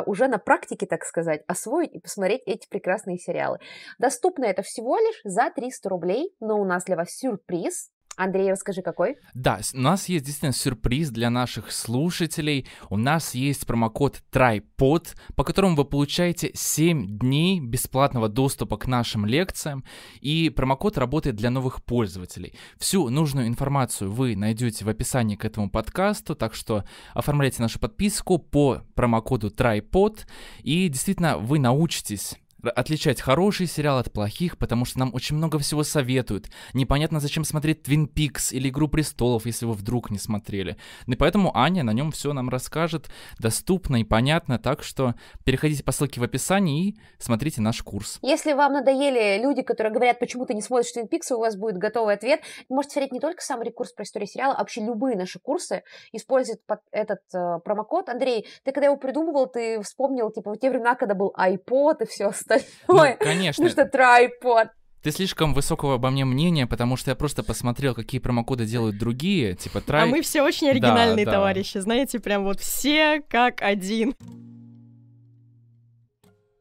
уже на практике, так сказать, освоить и посмотреть эти прекрасные сериалы. Доступно это всего лишь за 300 рублей, но у нас для вас сюрприз. Андрей, расскажи, какой? Да, у нас есть действительно сюрприз для наших слушателей. У нас есть промокод TRYPOD, по которому вы получаете 7 дней бесплатного доступа к нашим лекциям. И промокод работает для новых пользователей. Всю нужную информацию вы найдете в описании к этому подкасту, так что оформляйте нашу подписку по промокоду TRYPOD. И действительно, вы научитесь отличать хороший сериал от плохих, потому что нам очень много всего советуют. Непонятно, зачем смотреть «Твин Пикс» или «Игру престолов», если вы вдруг не смотрели. И поэтому Аня на нем все нам расскажет доступно и понятно, так что переходите по ссылке в описании и смотрите наш курс. Если вам надоели люди, которые говорят, почему ты не смотришь «Твин Пикс», у вас будет готовый ответ. Вы можете смотреть не только сам рекурс про историю сериала, а вообще любые наши курсы используют этот промокод. Андрей, ты когда его придумывал, ты вспомнил, типа, в те времена, когда был iPod и все остальное. Ну, конечно. Ну что, TRYPOD. Ты слишком высокого обо мне мнения, потому что я просто посмотрел, какие промокоды делают другие, типа TRYPOD. А мы все очень оригинальные, да, товарищи, да, знаете, прям вот все как один.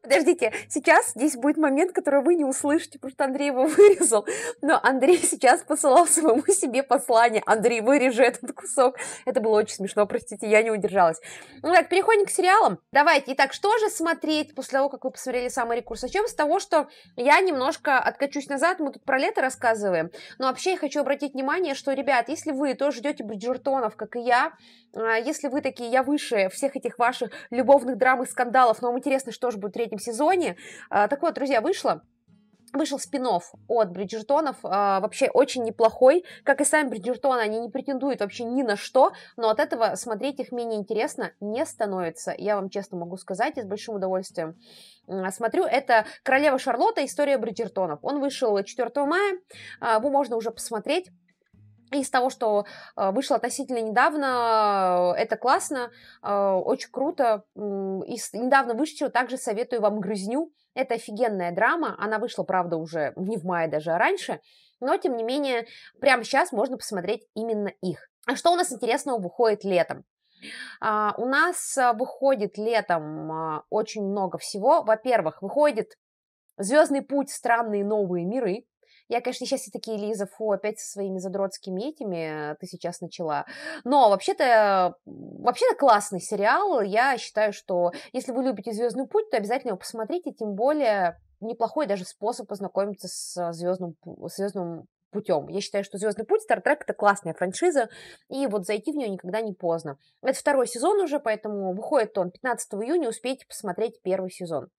Подождите, сейчас здесь будет момент, который вы не услышите, потому что Андрей его вырезал. Но Андрей сейчас посылал самому себе послание. Андрей, вырежи этот кусок. Это было очень смешно, простите, я не удержалась. Ну так, переходим к сериалам. Давайте, итак, что же смотреть после того, как вы посмотрели «Саммари» курс? Начнем с того, что я немножко откачусь назад, мы тут про лето рассказываем. Но вообще я хочу обратить внимание, что, ребят, если вы тоже ждете бриджертонов, как и я, если вы такие, я выше всех этих ваших любовных драм и скандалов, но вам интересно, что же будет в третьем сезоне. Так вот, друзья, вышел спин-офф от Бриджертонов, вообще очень неплохой, как и сами Бриджертоны, они не претендуют вообще ни на что, но от этого смотреть их менее интересно не становится, я вам честно могу сказать, я с большим удовольствием смотрю, это «Королева Шарлотта. История Бриджертонов», он вышел 4 мая, его можно уже посмотреть. Из того, что вышло относительно недавно, это классно, очень круто. Из недавно вышедшего также советую вам «Грызню». Это офигенная драма, она вышла, правда, уже не в мае даже, а раньше, но, тем не менее, прямо сейчас можно посмотреть именно их. А что у нас интересного выходит летом? У нас выходит летом очень много всего. Во-первых, выходит «Звездный путь. Странные новые миры». Я, конечно, сейчас все такие, Лиза, фу, опять со своими задротскими этими ты сейчас начала. Но вообще-то классный сериал. Я считаю, что если вы любите «Звездный путь», то обязательно его посмотрите. Тем более неплохой даже способ познакомиться с «Звездным путем». Я считаю, что «Звездный путь», «Стартрек» — это классная франшиза. И вот зайти в нее никогда не поздно. Это второй сезон уже, поэтому выходит он 15 июня. Успейте посмотреть первый сезон.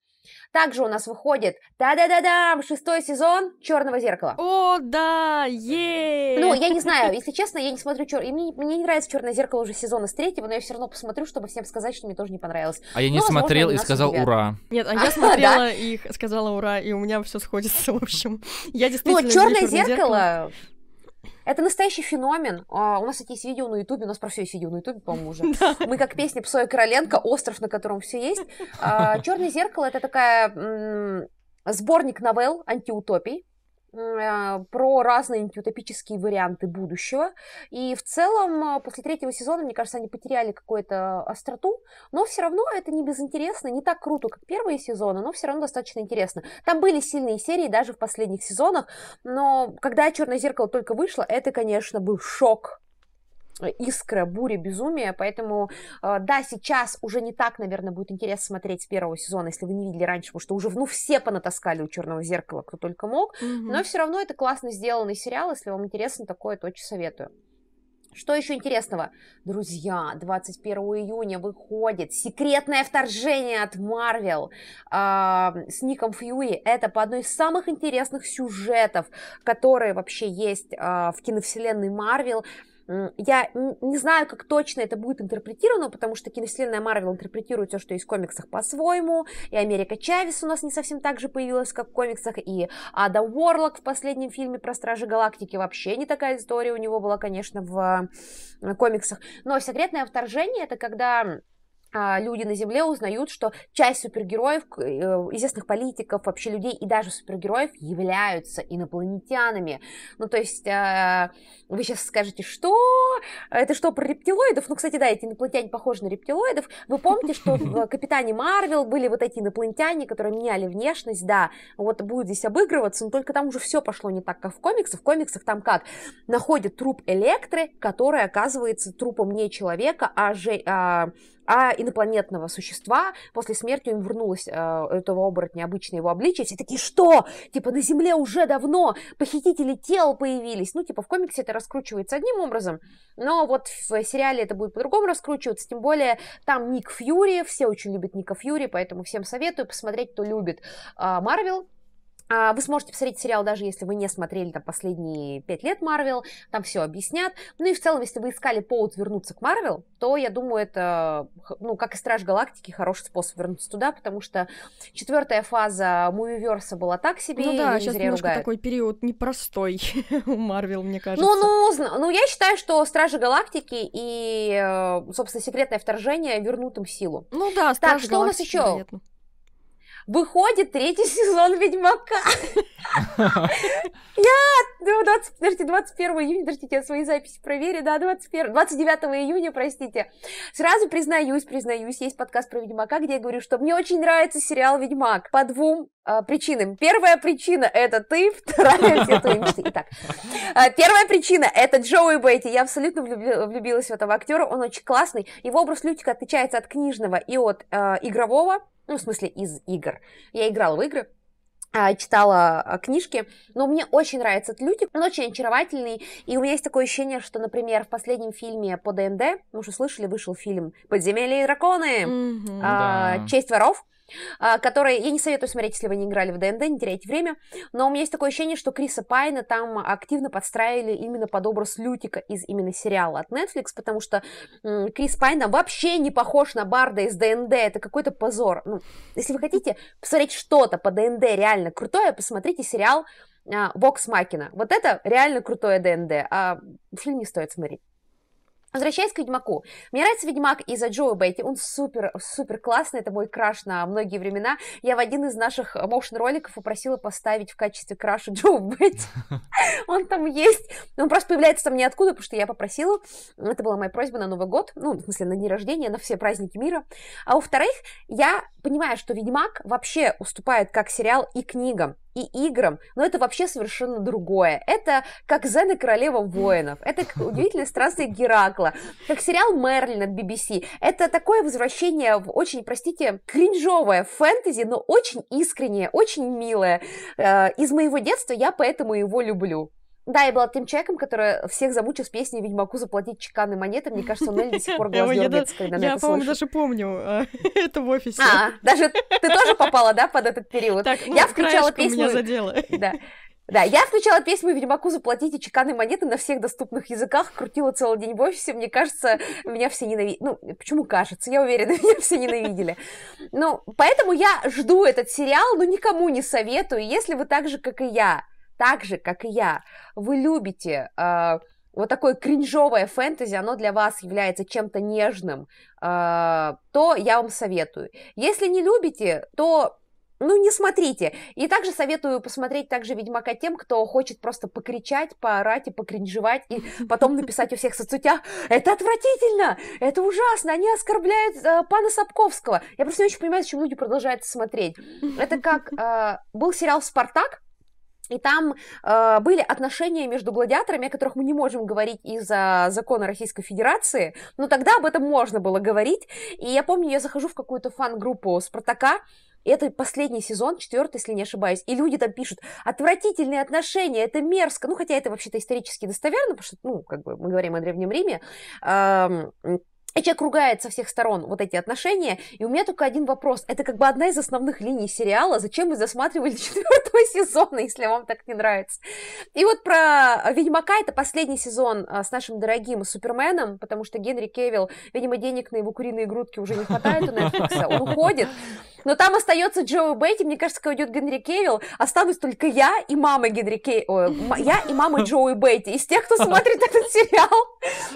Также у нас выходит, да-да-да-дам, 6-й сезон «Черного зеркала». О, да, еее! Ну, я не знаю, если честно, я не смотрю «Черное зеркало». Мне не нравится «Черное зеркало» уже сезона с 3-го, но я все равно посмотрю, чтобы всем сказать, что мне тоже не понравилось. А я не смотрел и сказал «Ура». Нет, а я смотрела и сказала «Ура», и у меня все сходится, в общем. Я действительно люблю «Черное зеркало». Это настоящий феномен. У нас, кстати, есть видео на Ютубе, у нас про все есть видео на Ютубе, по-моему, уже. Мы как песня Псо и Короленко, остров, на котором все есть. «Черное зеркало» — это такая сборник новелл антиутопий про разные антиутопические варианты будущего. И в целом после 3-го сезона, мне кажется, они потеряли какую-то остроту, но все равно это не безинтересно, не так круто, как первые сезоны, но все равно достаточно интересно. Там были сильные серии даже в последних сезонах, но когда «Черное зеркало» только вышло, это, конечно, был шок. Искра, буря, безумие, поэтому, да, сейчас уже не так, наверное, будет интересно смотреть с первого сезона, если вы не видели раньше, потому что уже, ну, все понатаскали у «Черного зеркала», кто только мог, но все равно это классно сделанный сериал, если вам интересно такое, то очень советую. Что еще интересного? Друзья, 21 июня выходит «Секретное вторжение» от Marvel с Ником Фьюри. Это по одной из самых интересных сюжетов, которые вообще есть в киновселенной Marvel. Я не знаю, как точно это будет интерпретировано, потому что киновселенная Марвел интерпретирует все, что есть в комиксах, по-своему, и Америка Чавес у нас не совсем так же появилась, как в комиксах, и Адам Уорлок в последнем фильме про Стражи Галактики вообще не такая история у него была, конечно, в комиксах. Но «Секретное вторжение» — это когда люди на Земле узнают, что часть супергероев, известных политиков, вообще людей и даже супергероев являются инопланетянами. Ну, то есть, вы сейчас скажете, что? Это что, про рептилоидов? Ну, кстати, да, эти инопланетяне похожи на рептилоидов. Вы помните, что в «Капитане Марвел» были вот эти инопланетяне, которые меняли внешность, да, вот будет здесь обыгрываться, но только там уже все пошло не так, как в комиксах. В комиксах там как? Находят труп Электры, который оказывается трупом не человека, а инопланетного существа. После смерти им вернулось этого оборотня обычное его обличие. Все такие, что? Типа на Земле уже давно похитители тел появились. Ну, типа в комиксе это раскручивается одним образом, но вот в сериале это будет по-другому раскручиваться. Тем более там Ник Фьюри. Все очень любят Ника Фьюри, поэтому всем советую посмотреть, кто любит Марвел. Вы сможете посмотреть сериал, даже если вы не смотрели там последние 5 лет Марвел, там все объяснят. Ну и в целом, если вы искали повод вернуться к Марвел, то, я думаю, это, ну, как и «Страж Галактики», хороший способ вернуться туда, потому что 4-я фаза мувиверса была так себе. Ну да, сейчас немножко ругают. Такой период непростой у Марвел, мне кажется. Ну, я считаю, что «Стражи Галактики» и, собственно, «Секретное вторжение» вернут им силу. Ну да, «Стражи Галактики». Так, что у нас еще? Вероятно. Выходит 3-й сезон «Ведьмака». Я 21 июня, подождите, я свои записи проверю, да, 29 июня, простите. Сразу признаюсь, есть подкаст про Ведьмака, где я говорю, что мне очень нравится сериал «Ведьмак» по двум причинам. Первая причина — это ты, вторая — все твои мечты. Итак, первая причина — это Джоуи Бетти. Я абсолютно влюбилась в этого актера, он очень классный. Его образ Лютика отличается от книжного и от игрового, ну, в смысле, из игр. Я играла в игры, читала книжки, но мне очень нравится этот Лютик, он очень очаровательный, и у меня есть такое ощущение, что, например, в последнем фильме по ДНД, мы уже слышали, вышел фильм «Подземелье и драконы», «Честь воров», которые, я не советую смотреть, если вы не играли в ДНД, не теряйте время, но у меня есть такое ощущение, что Криса Пайна там активно подстраивали именно под образ Лютика из именно сериала от Netflix, потому что Крис Пайн там вообще не похож на Барда из ДНД, это какой-то позор. Ну, если вы хотите посмотреть что-то по ДНД реально крутое, посмотрите сериал «Вокс Макина». Вот это реально крутое ДНД, а фильм не стоит смотреть. Возвращаясь к Ведьмаку. Мне нравится Ведьмак из-за Джоуи Бетти. Он супер классный. Это мой краш на многие времена. Я в один из наших моушн-роликов попросила поставить в качестве краша Джоуи Бетти. Он там есть. Он просто появляется там ниоткуда, потому что я попросила. Это была моя просьба на Новый год. Ну, в смысле, на день рождения, на все праздники мира. А во-вторых, я понимаю, что Ведьмак вообще уступает как сериал и книгам, и играм, но это вообще совершенно другое. Это как Зена и Королева воинов, это как удивительные странствия Геракла, как сериал Мерлин от BBC. Это такое возвращение в очень, простите, кринжовое фэнтези, но очень искреннее, очень милое. Из моего детства я поэтому его люблю. Да, я была тем человеком, который всех замучил с песней «Ведьмаку заплатить чеканной монеты». Мне кажется, он до сих пор глаз дёргается, когда я это слышу. Я, по-моему, даже помню это в офисе. А, даже ты тоже попала, да, под этот период? Так, ну, я включала песню... меня задело. Да, я включала песню «Ведьмаку заплатите чеканные монеты» на всех доступных языках, крутила целый день в офисе, мне кажется, меня все ненавидели. Ну, почему кажется? Я уверена, меня все ненавидели. Ну, поэтому я жду этот сериал, но никому не советую, если вы так же, как и я, вы любите вот такое кринжовое фэнтези, оно для вас является чем-то нежным, то я вам советую. Если не любите, то, ну, не смотрите. И также советую посмотреть также «Ведьмака» тем, кто хочет просто покричать, поорать и покринжевать, и потом написать во всех соцсетях: «Это отвратительно! Это ужасно! Они оскорбляют пана Сапковского!» Я просто не очень понимаю, зачем люди продолжают смотреть. Это как был сериал «Спартак», и там были отношения между гладиаторами, о которых мы не можем говорить из-за закона Российской Федерации, но тогда об этом можно было говорить. И я помню, я захожу в какую-то фан-группу «Спартака», это последний сезон, 4-й, если не ошибаюсь, и люди там пишут: отвратительные отношения, это мерзко, ну, хотя это вообще-то исторически достоверно, потому что, ну, как бы мы говорим о Древнем Риме, и человек ругает со всех сторон вот эти отношения, и у меня только один вопрос. Это как бы одна из основных линий сериала. Зачем вы засматривали 4-го сезона, если вам так не нравится? И вот про «Ведьмака» — это последний сезон с нашим дорогим Суперменом, потому что Генри Кевилл, видимо, денег на его куриные грудки уже не хватает у Netflix, он уходит. Но там остается Джоуи Бетти, мне кажется, когда уйдет Генри Кевилл, останусь только я и мама Генри Кевилла, я и мама Джоуи Бетти, из тех, кто смотрит этот сериал.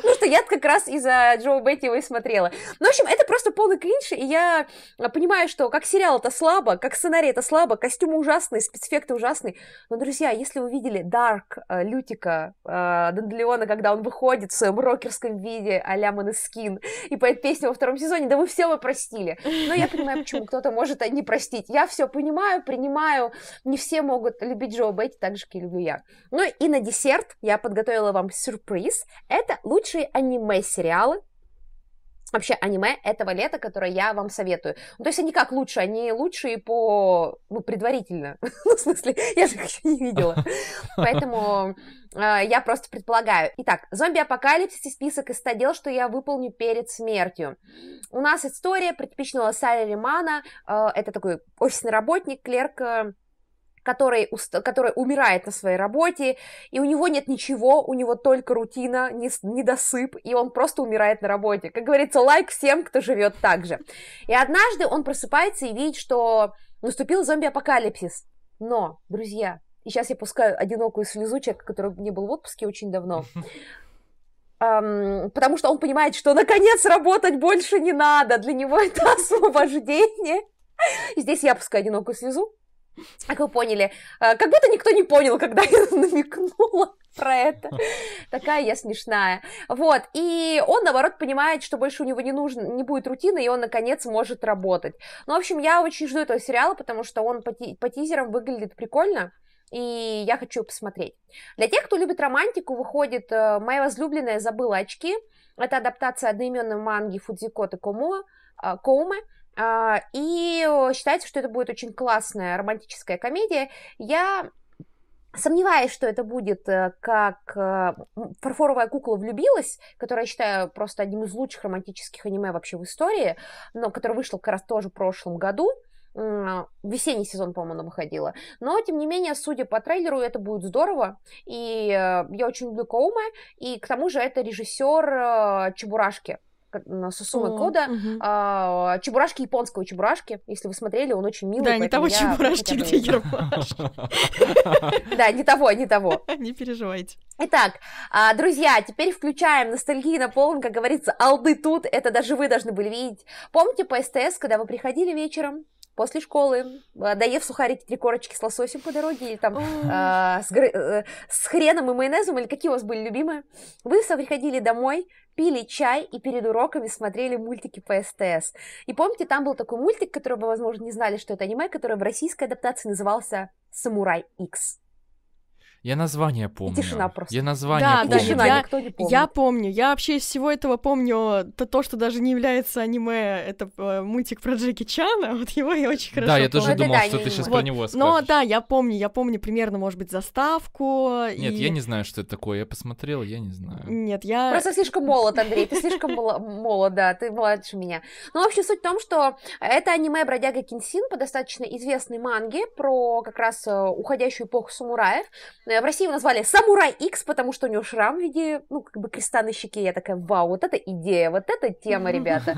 Ну что, я как раз из-за Джоуи Бетти его и смотрела. Ну, в общем, это просто полный кринж, и я понимаю, что как сериал это слабо, как сценарий это слабо, костюмы ужасные, спецэффекты ужасные. Но, друзья, если вы видели Дарк Лютика Данделеона, когда он выходит в своем рокерском виде а-ля Måneskin и поет песню во втором сезоне, да вы все его простили. Но я понимаю, почему кто-то может не простить. Я все понимаю, принимаю. Не все могут любить Джоуи Бетти так же, как и люблю я. Ну и на десерт я подготовила вам сюрприз. Это лучшие аниме-сериалы, вообще аниме этого лета, которое я вам советую. Ну, то есть они как лучше, они лучшие по... ну, предварительно. Ну, в смысле, я же их еще не видела. Поэтому я просто предполагаю. Итак, «Зомби-апокалипсис» и список из 100 дел, что я выполню перед смертью. У нас история про типичного салеримана. Это такой офисный работник, клерк, который умирает на своей работе, и у него нет ничего, у него только рутина, недосып, и он просто умирает на работе. Как говорится, лайк всем, кто живет так же. И однажды он просыпается и видит, что наступил зомби-апокалипсис. Но, друзья, и сейчас я пускаю одинокую слезу человека, который не был в отпуске очень давно, потому что он понимает, что наконец работать больше не надо, для него это освобождение. Здесь я пускаю одинокую слезу. Как вы поняли, как будто никто не понял, когда я намекнула про это. Такая я смешная. Вот, и он, наоборот, понимает, что больше у него не будет рутины, и он, наконец, может работать. Ну, в общем, я очень жду этого сериала, потому что он по тизерам выглядит прикольно, и я хочу посмотреть. Для тех, кто любит романтику, выходит «Моя возлюбленная забыла очки». Это адаптация одноименной манги Фудзикоты Коумэ. И считается, что это будет очень классная романтическая комедия. Я сомневаюсь, что это будет как «Фарфоровая кукла влюбилась», которая, я считаю, просто одним из лучших романтических аниме вообще в истории, но которое вышло как раз тоже в прошлом году. Весенний сезон, по-моему, выходила. Но, тем не менее, судя по трейлеру, это будет здорово. И я очень люблю Коуме. И к тому же это режиссер «Чебурашки». Сусума Кода, Чебурашки, японского Чебурашки, если вы смотрели, он очень милый. Да, не того Чебурашки, где Ермашки. Да, не того, не того. Не переживайте. Итак, друзья, теперь включаем ностальгию на полную, как говорится, алды тут, это даже вы должны были видеть. Помните по СТС, когда вы приходили вечером после школы, доев сухарики, 3 корочки с лососем по дороге, или там с хреном и майонезом, или какие у вас были любимые, вы все приходили домой, пили чай и перед уроками смотрели мультики по СТС. И помните, там был такой мультик, который вы, возможно, не знали, что это аниме, который в российской адаптации назывался «Самурай Икс». Я название помню. И тишина просто. Я название помню. Да, тишина, никто не помнит. Я помню. Я вообще из всего этого помню то, что даже не является аниме, это мультик про Джеки Чана, вот его я очень хорошо помню. Да, я тоже думал, что ты сейчас про него скажешь. Но да, я помню примерно, может быть, заставку. Нет, я не знаю, что это такое, я посмотрела, я не знаю. Нет, я... Просто слишком молод, Андрей, ты слишком молод, да, ты младше меня. Ну, в общем, суть в том, что это аниме «Бродяга Кенсин» по достаточно известной манге про как раз уходящую эпоху самураев. В России его назвали «Самурай Икс», потому что у него шрам в виде, ну, как бы креста на щеке. Я такая, вау, вот это идея, вот это тема, ребята.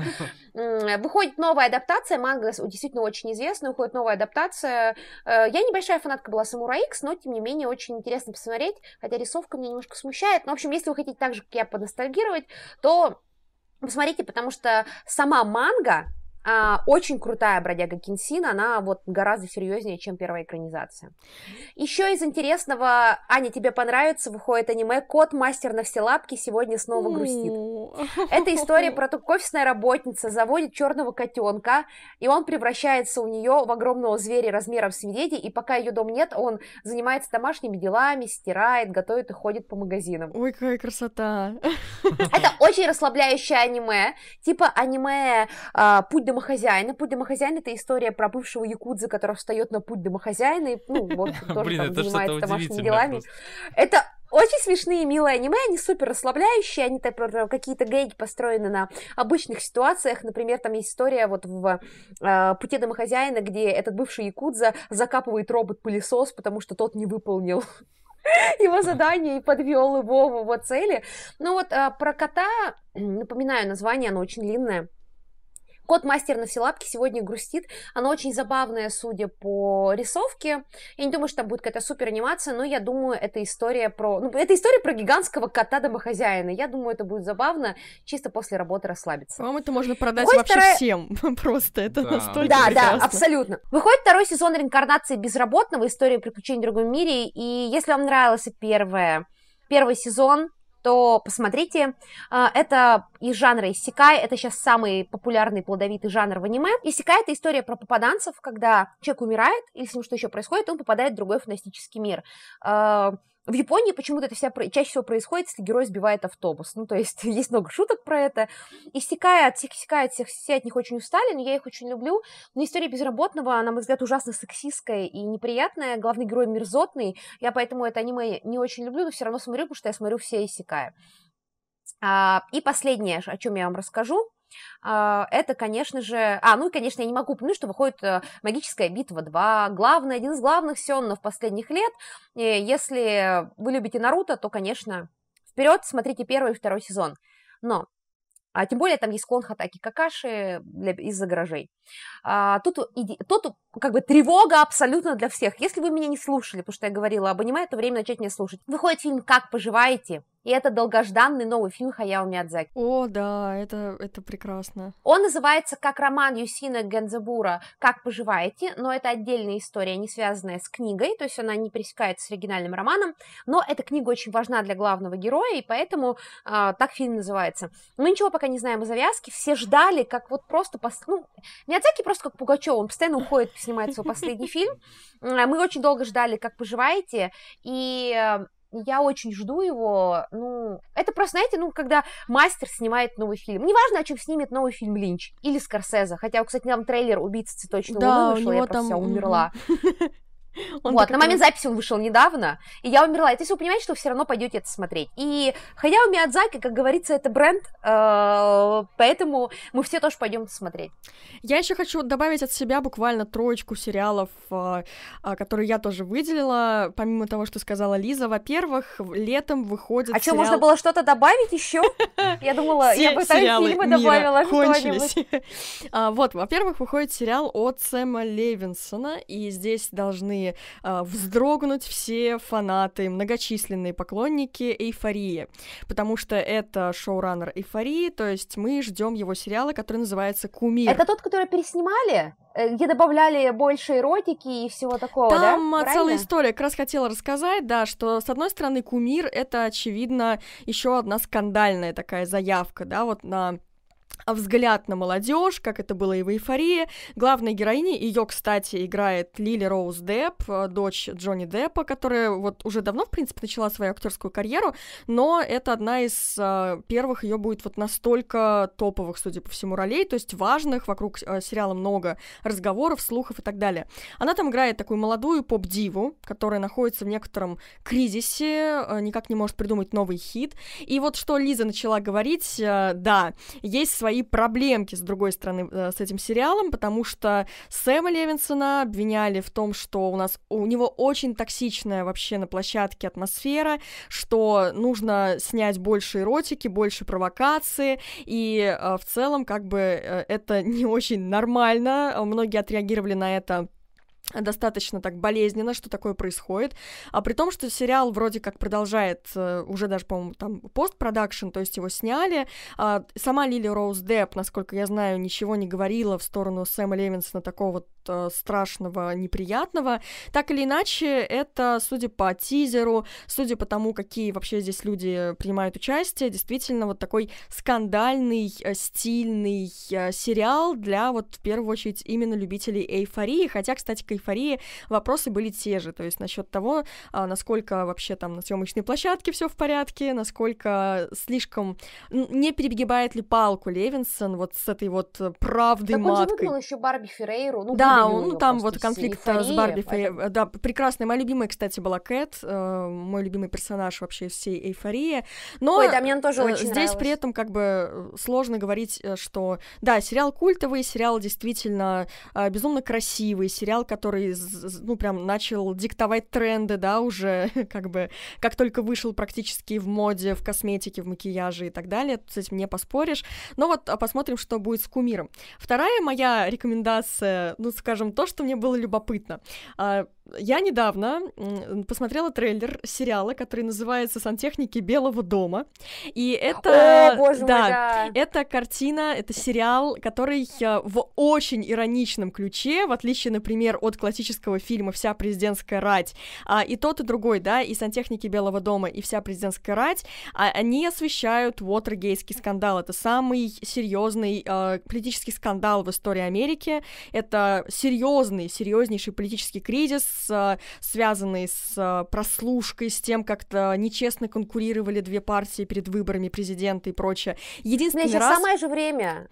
Выходит новая адаптация, манга действительно очень известная, выходит новая адаптация. Я небольшая фанатка была «Самурай Икс», но, тем не менее, очень интересно посмотреть, хотя рисовка меня немножко смущает. Но, в общем, если вы хотите так же, как я, поностальгировать, то посмотрите, потому что сама манга очень крутая, «Бродяга Кенсин», она вот гораздо серьезнее, чем первая экранизация. Еще из интересного, Аня, тебе понравится, выходит аниме «Кот мастер на все лапки сегодня снова грустит». Это история про то, как офисная работница заводит черного котенка, и он превращается у нее в огромного зверя размером с медведя, и пока ее дома нет, он занимается домашними делами, стирает, готовит и ходит по магазинам. Ой, какая красота! Это очень расслабляющее аниме, типа аниме «Путь домохозяина». «Путь домохозяина» — это история про бывшего якудзы, который встает на путь домохозяина и, ну, вот, тоже занимается домашними делами. Это очень смешные и милые аниме, они супер расслабляющие, они какие-то гэги построены на обычных ситуациях. Например, там есть история вот в «Пути домохозяина», где этот бывший якудза закапывает робот-пылесос, потому что тот не выполнил его задание и подвел его в его цели. Ну вот про кота, напоминаю, название, оно очень длинное. «Кот мастер на все лапки сегодня грустит». Она очень забавная, судя по рисовке. Я не думаю, что там будет какая-то супер анимация, но я думаю, это история про... Ну, это история про гигантского кота-домохозяина. Я думаю, это будет забавно, чисто после работы расслабиться. По-моему, это можно продать вообще всем. Просто это настолько прекрасно. Да, да, абсолютно. Выходит второй сезон «Реинкарнации безработного. История приключений в другом мире». И если вам нравился первый сезон, то посмотрите, это из жанра иссекай, это сейчас самый популярный плодовитый жанр в аниме. Иссекай — это история про попаданцев, когда человек умирает, или с ним что еще происходит, он попадает в другой фантастический мир. В Японии почему-то это чаще всего происходит, если герой сбивает автобус. Ну, то есть, есть много шуток про это. Иссекай, все от них очень устали, но я их очень люблю. Но история безработного, на мой взгляд, ужасно сексистская и неприятная. Главный герой мерзотный. Я поэтому это аниме не очень люблю, но все равно смотрю, потому что я смотрю все иссекай. И последнее, о чем я вам расскажу, это, конечно же... ну и, конечно, я не могу упомянуть, что выходит «Магическая битва 2», главный, один из главных сёнэнов последних лет. И если вы любите Наруто, то, конечно, вперед, смотрите первый и второй сезон. Но, тем более, там есть клон Хатаки Какаши из-за гаражей. Тут как бы тревога абсолютно для всех. Если вы меня не слушали, потому что я говорила об аниме, то время начать меня слушать. Выходит фильм «Как поживаете», И это долгожданный новый фильм Хаяо Миядзаки. О, да, это прекрасно. Он называется как роман Юсина Гензебура «Как поживаете», но это отдельная история, не связанная с книгой, то есть она не пересекается с оригинальным романом, но эта книга очень важна для главного героя, и поэтому так фильм называется. Мы ничего пока не знаем о завязке, все ждали, как вот просто... Ну, Миядзаки просто как Пугачёв, он постоянно уходит, снимает свой последний фильм. Мы очень долго ждали «Как поживаете», и... Я очень жду его, ну, это просто, знаете, ну, когда мастер снимает новый фильм. Неважно, о чем снимет новый фильм Линч или Скорсезе. Хотя, кстати, там трейлер «Убийца цветочного луны» вышел, я просто умерла. Вот, на момент записи он вышел недавно, и я умерла. Это если вы понимаете, что вы все равно пойдете это смотреть. И Хаяо Миядзаки, как говорится, это бренд, поэтому мы все тоже пойдем смотреть. Я еще хочу добавить от себя буквально троечку сериалов, которые я тоже выделила, помимо того, что сказала Лиза. Во-первых, летом выходит. А что, можно было что-то добавить еще? Я думала, я бы там фильмы добавила. Кончились. Вот, во-первых, выходит сериал от Сэма Левинсона, и здесь должны вздрогнуть все фанаты, многочисленные поклонники «Эйфории», потому что это шоураннер «Эйфории», то есть мы ждем его сериала, который называется «Кумир». Это тот, который переснимали? Где добавляли больше эротики и всего такого, да? Там целая история, как раз хотела рассказать, да, что, с одной стороны, «Кумир» — это, очевидно, еще одна скандальная такая заявка, да, вот на... взгляд на молодежь, как это было и в «Эйфории». Главной героиней, ее, кстати, играет Лили Роуз Депп, дочь Джонни Деппа, которая вот уже давно, в принципе, начала свою актерскую карьеру, но это одна из первых ее будет вот настолько топовых, судя по всему, ролей, то есть важных, вокруг сериала много разговоров, слухов и так далее. Она там играет такую молодую поп-диву, которая находится в некотором кризисе, никак не может придумать новый хит. И вот что Лиза начала говорить, да, есть свои проблемки, с другой стороны, с этим сериалом, потому что Сэма Левинсона обвиняли в том, что у него очень токсичная вообще на площадке атмосфера, что нужно снять больше эротики, больше провокации, и в целом как бы это не очень нормально, многие отреагировали на это достаточно так болезненно, что такое происходит, а при том, что сериал вроде как продолжает, уже даже, по-моему, там постпродакшн, то есть его сняли, сама Лили Роуз Депп, насколько я знаю, ничего не говорила в сторону Сэма Левинсона такого вот страшного, неприятного. Так или иначе, это, судя по тизеру, судя по тому, какие вообще здесь люди принимают участие, действительно вот такой скандальный, стильный сериал для вот в первую очередь именно любителей «Эйфории», хотя, кстати, к «Эйфории» вопросы были те же, то есть насчет того, насколько вообще там на съемочной площадке все в порядке, насколько слишком не перегибает ли палку Левинсон вот с этой вот правдой маткой. Так он же выкнул еще Барби Феррейру, ну, да, ну, там вот конфликт с Барби, поэтому... да, прекрасная, моя любимая, кстати, была Кэт, мой любимый персонаж вообще всей «Эйфории», но ой, да, мне он тоже очень здесь нравилось. При этом как бы сложно говорить, что, да, сериал культовый, сериал действительно безумно красивый, сериал, который, ну, прям начал диктовать тренды, да, уже как бы, как только вышел практически в моде, в косметике, в макияже и так далее, с этим не поспоришь, но вот посмотрим, что будет с «Кумиром». Вторая моя рекомендация, ну, скажем, то, что мне было любопытно. Я недавно посмотрела трейлер сериала, который называется «Сантехники Белого дома». И это... О, боже да, мой, да. Это картина, это сериал, который в очень ироничном ключе, в отличие, например, от классического фильма «Вся президентская рать», и тот, и другой, да, и «Сантехники Белого дома», и «Вся президентская рать», они освещают Уотергейтский скандал. Это самый серьезный политический скандал в истории Америки. Это серьезный, серьезнейший политический кризис, связанные с прослушкой, с тем, как-то нечестно конкурировали две партии перед выборами президента и прочее. Единственный сейчас раз... самое же время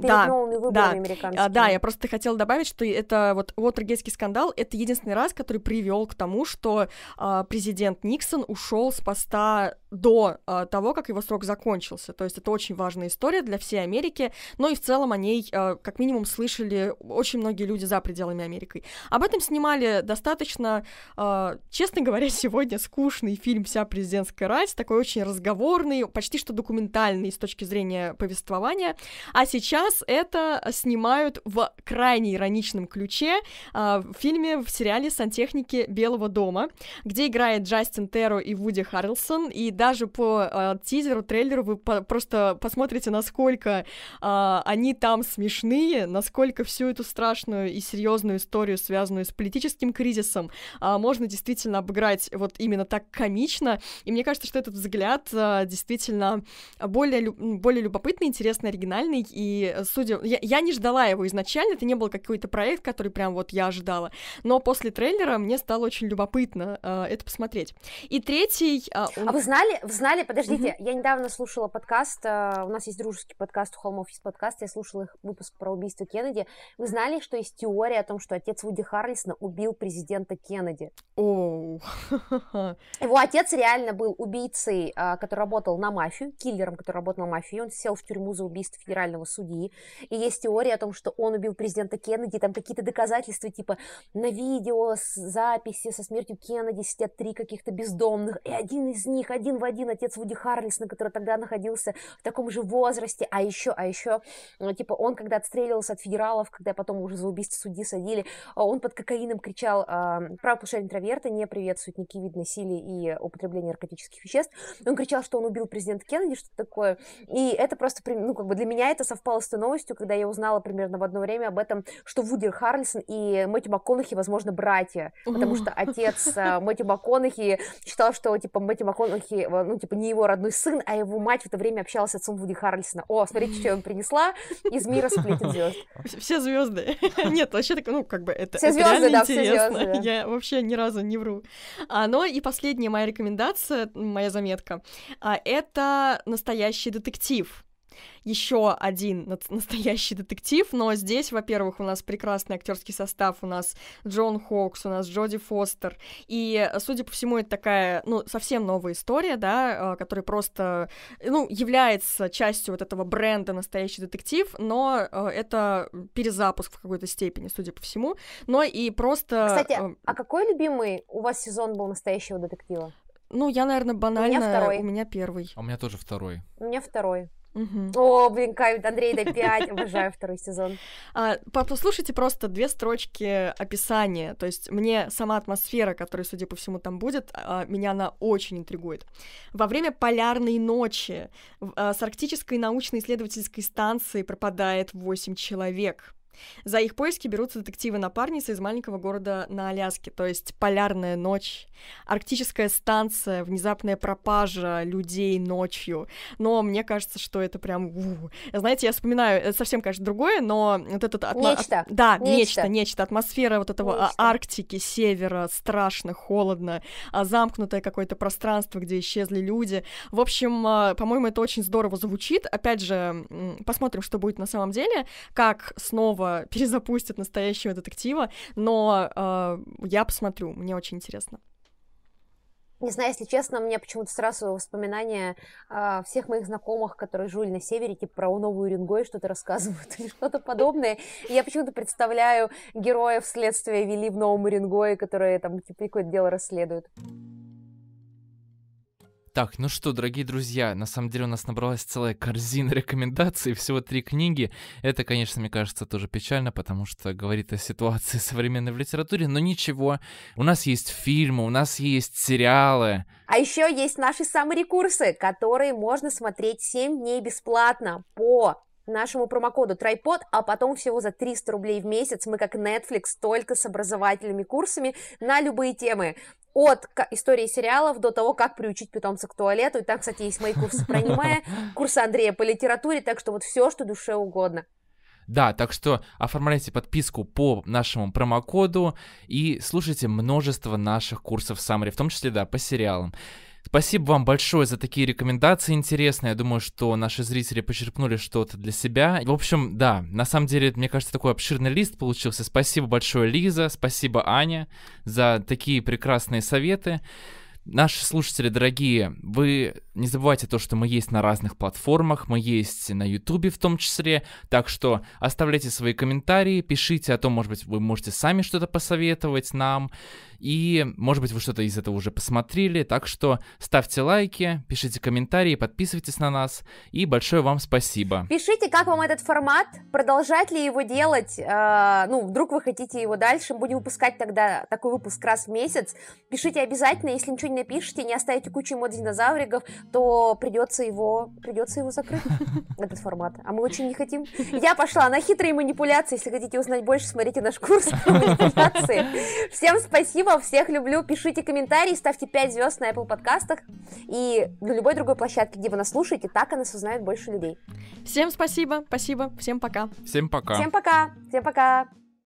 перед новыми выборами американскими. Да, я просто хотела добавить, что это вот Уотергейтский скандал, это единственный раз, который привел к тому, что президент Никсон ушел с поста до того, как его срок закончился. То есть это очень важная история для всей Америки, но и в целом о ней, как минимум, слышали очень многие люди за пределами Америки. Об этом снимали достаточно, честно говоря, сегодня скучный фильм «Вся президентская рать», такой очень разговорный, почти что документальный с точки зрения повествования, а сейчас это снимают в крайне ироничном ключе в фильме, в сериале «Сантехники Белого дома», где играет Джастин Теро и Вуди Харрельсон, и даже по тизеру, трейлеру вы просто посмотрите, насколько они там смешные, насколько всю эту страшную и серьезную историю, связанную с политическим кризисом, можно действительно обыграть вот именно так комично. И мне кажется, что этот взгляд действительно более любопытный, интересный, оригинальный. И судя... Я не ждала его изначально, это не был какой-то проект, который прям вот я ожидала. Но после трейлера мне стало очень любопытно это посмотреть. И третий... Вы знали, подождите, я недавно слушала подкаст, у нас есть дружеский подкаст, у Холмов есть подкаст, я слушала их выпуск про убийство Кеннеди. Вы знали, что есть теория о том, что отец Вуди Харрельсона убил президента Кеннеди? Оу. Его отец реально был убийцей, который работал на мафию, киллером, который работал на мафию, он сел в тюрьму за убийство федерального судьи, и есть теория о том, что он убил президента Кеннеди, там какие-то доказательства, типа на видео, записи со смертью Кеннеди сидят 3 каких-то бездомных, и один из них, один в один, отец Вуди Харрельсона, который тогда находился в таком же возрасте, а еще, типа, он когда отстреливался от федералов, когда потом уже за убийство судьи садили, он под кокаином кричал «Право повышения интроверта, не приветствует никакие виды насилия и употребления наркотических веществ». Он кричал, что он убил президента Кеннеди, что-то такое. И это просто, ну, как бы для меня это совпало с той новостью, когда я узнала примерно в одно время об этом, что Вуди Харрельсон и Мэттью МакКонахи, возможно, братья, потому что отец Мэттью МакКонахи считал, что, типа, Мэттью МакКонахи, ну, типа, не его родной сын, а его мать в это время общалась с отцом Вуди Харрельсона. О, смотрите, что я вам принесла из мира сплетен звезд. Все звезды. Нет, вообще так, ну, как бы, это реально интересно. Я вообще ни разу не вру. Но и последняя моя рекомендация, моя заметка, это «Настоящий детектив». Еще один настоящий детектив, но здесь, во-первых, у нас прекрасный актерский состав, у нас Джон Хокс, у нас Джоди Фостер, и, судя по всему, это такая, ну, совсем новая история, да, которая просто, ну, является частью вот этого бренда «Настоящий детектив», но это перезапуск в какой-то степени, судя по всему, но и просто... Кстати, а какой любимый у вас сезон был «Настоящего детектива»? Ну, я, наверное, банально... У меня первый. А у меня тоже второй. У меня второй. Угу. О, блин, кайф, Андрей, до 5, обожаю второй сезон. Послушайте просто 2 строчки описания, то есть мне сама атмосфера, которая, судя по всему, там будет, меня она очень интригует. Во время полярной ночи с арктической научно-исследовательской станции пропадает 8 человек. За их поиски берутся детективы-напарницы из маленького города на Аляске, то есть полярная ночь, арктическая станция, внезапная пропажа людей ночью. Но мне кажется, что это прям... Знаете, я вспоминаю, это совсем, конечно, другое, но вот этот... Нечто. Да, нечто. Атмосфера вот этого Арктики, севера, страшно, холодно, замкнутое какое-то пространство, где исчезли люди. В общем, по-моему, это очень здорово звучит. Опять же, посмотрим, что будет на самом деле, как снова перезапустят «Настоящего детектива», но я посмотрю, мне очень интересно. Не знаю, если честно, у меня почему-то сразу воспоминания всех моих знакомых, которые жили на севере, типа про Новую Уренгой что-то рассказывают или что-то подобное. И я почему-то представляю героев следствия вели в Новом Уренгое, которые там типа какое-то дело расследуют. Так, ну что, дорогие друзья, на самом деле у нас набралась целая корзина рекомендаций, всего 3 книги. Это, конечно, мне кажется, тоже печально, потому что говорит о ситуации современной в литературе, но ничего. У нас есть фильмы, у нас есть сериалы. А еще есть наши саморекурсы, которые можно смотреть 7 дней бесплатно по... нашему промокоду TRYPOD, а потом всего за 300 рублей в месяц мы, как Netflix, только с образовательными курсами на любые темы. От истории сериалов до того, как приучить питомца к туалету. И там, кстати, есть мои курсы про аниме, курсы Андрея по литературе, так что вот все, что душе угодно. Да, так что оформляйте подписку по нашему промокоду и слушайте множество наших курсов Саммари, в том числе, да, по сериалам. Спасибо вам большое за такие рекомендации интересные. Я думаю, что наши зрители почерпнули что-то для себя. В общем, да, на самом деле, мне кажется, такой обширный лист получился. Спасибо большое, Лиза, спасибо, Аня, за такие прекрасные советы. Наши слушатели, дорогие, вы не забывайте то, что мы есть на разных платформах, мы есть на Ютубе в том числе, так что оставляйте свои комментарии, пишите о том, может быть, вы можете сами что-то посоветовать нам, и, может быть, вы что-то из этого уже посмотрели, так что ставьте лайки, пишите комментарии, подписывайтесь на нас, и большое вам спасибо. Пишите, как вам этот формат, продолжать ли его делать, ну, вдруг вы хотите его дальше, мы будем выпускать тогда такой выпуск раз в месяц, пишите обязательно, если ничего очень напишите, не оставите кучу эмо-динозавриков, то придется его закрыть, этот формат. А мы очень не хотим. Я пошла на хитрые манипуляции. Если хотите узнать больше, смотрите наш курс по манипуляции. Всем спасибо, всех люблю. Пишите комментарии, ставьте 5 звезд на Apple подкастах и на любой другой площадке, где вы нас слушаете, так о нас узнают больше людей. Всем спасибо, всем пока. Всем пока. Всем пока.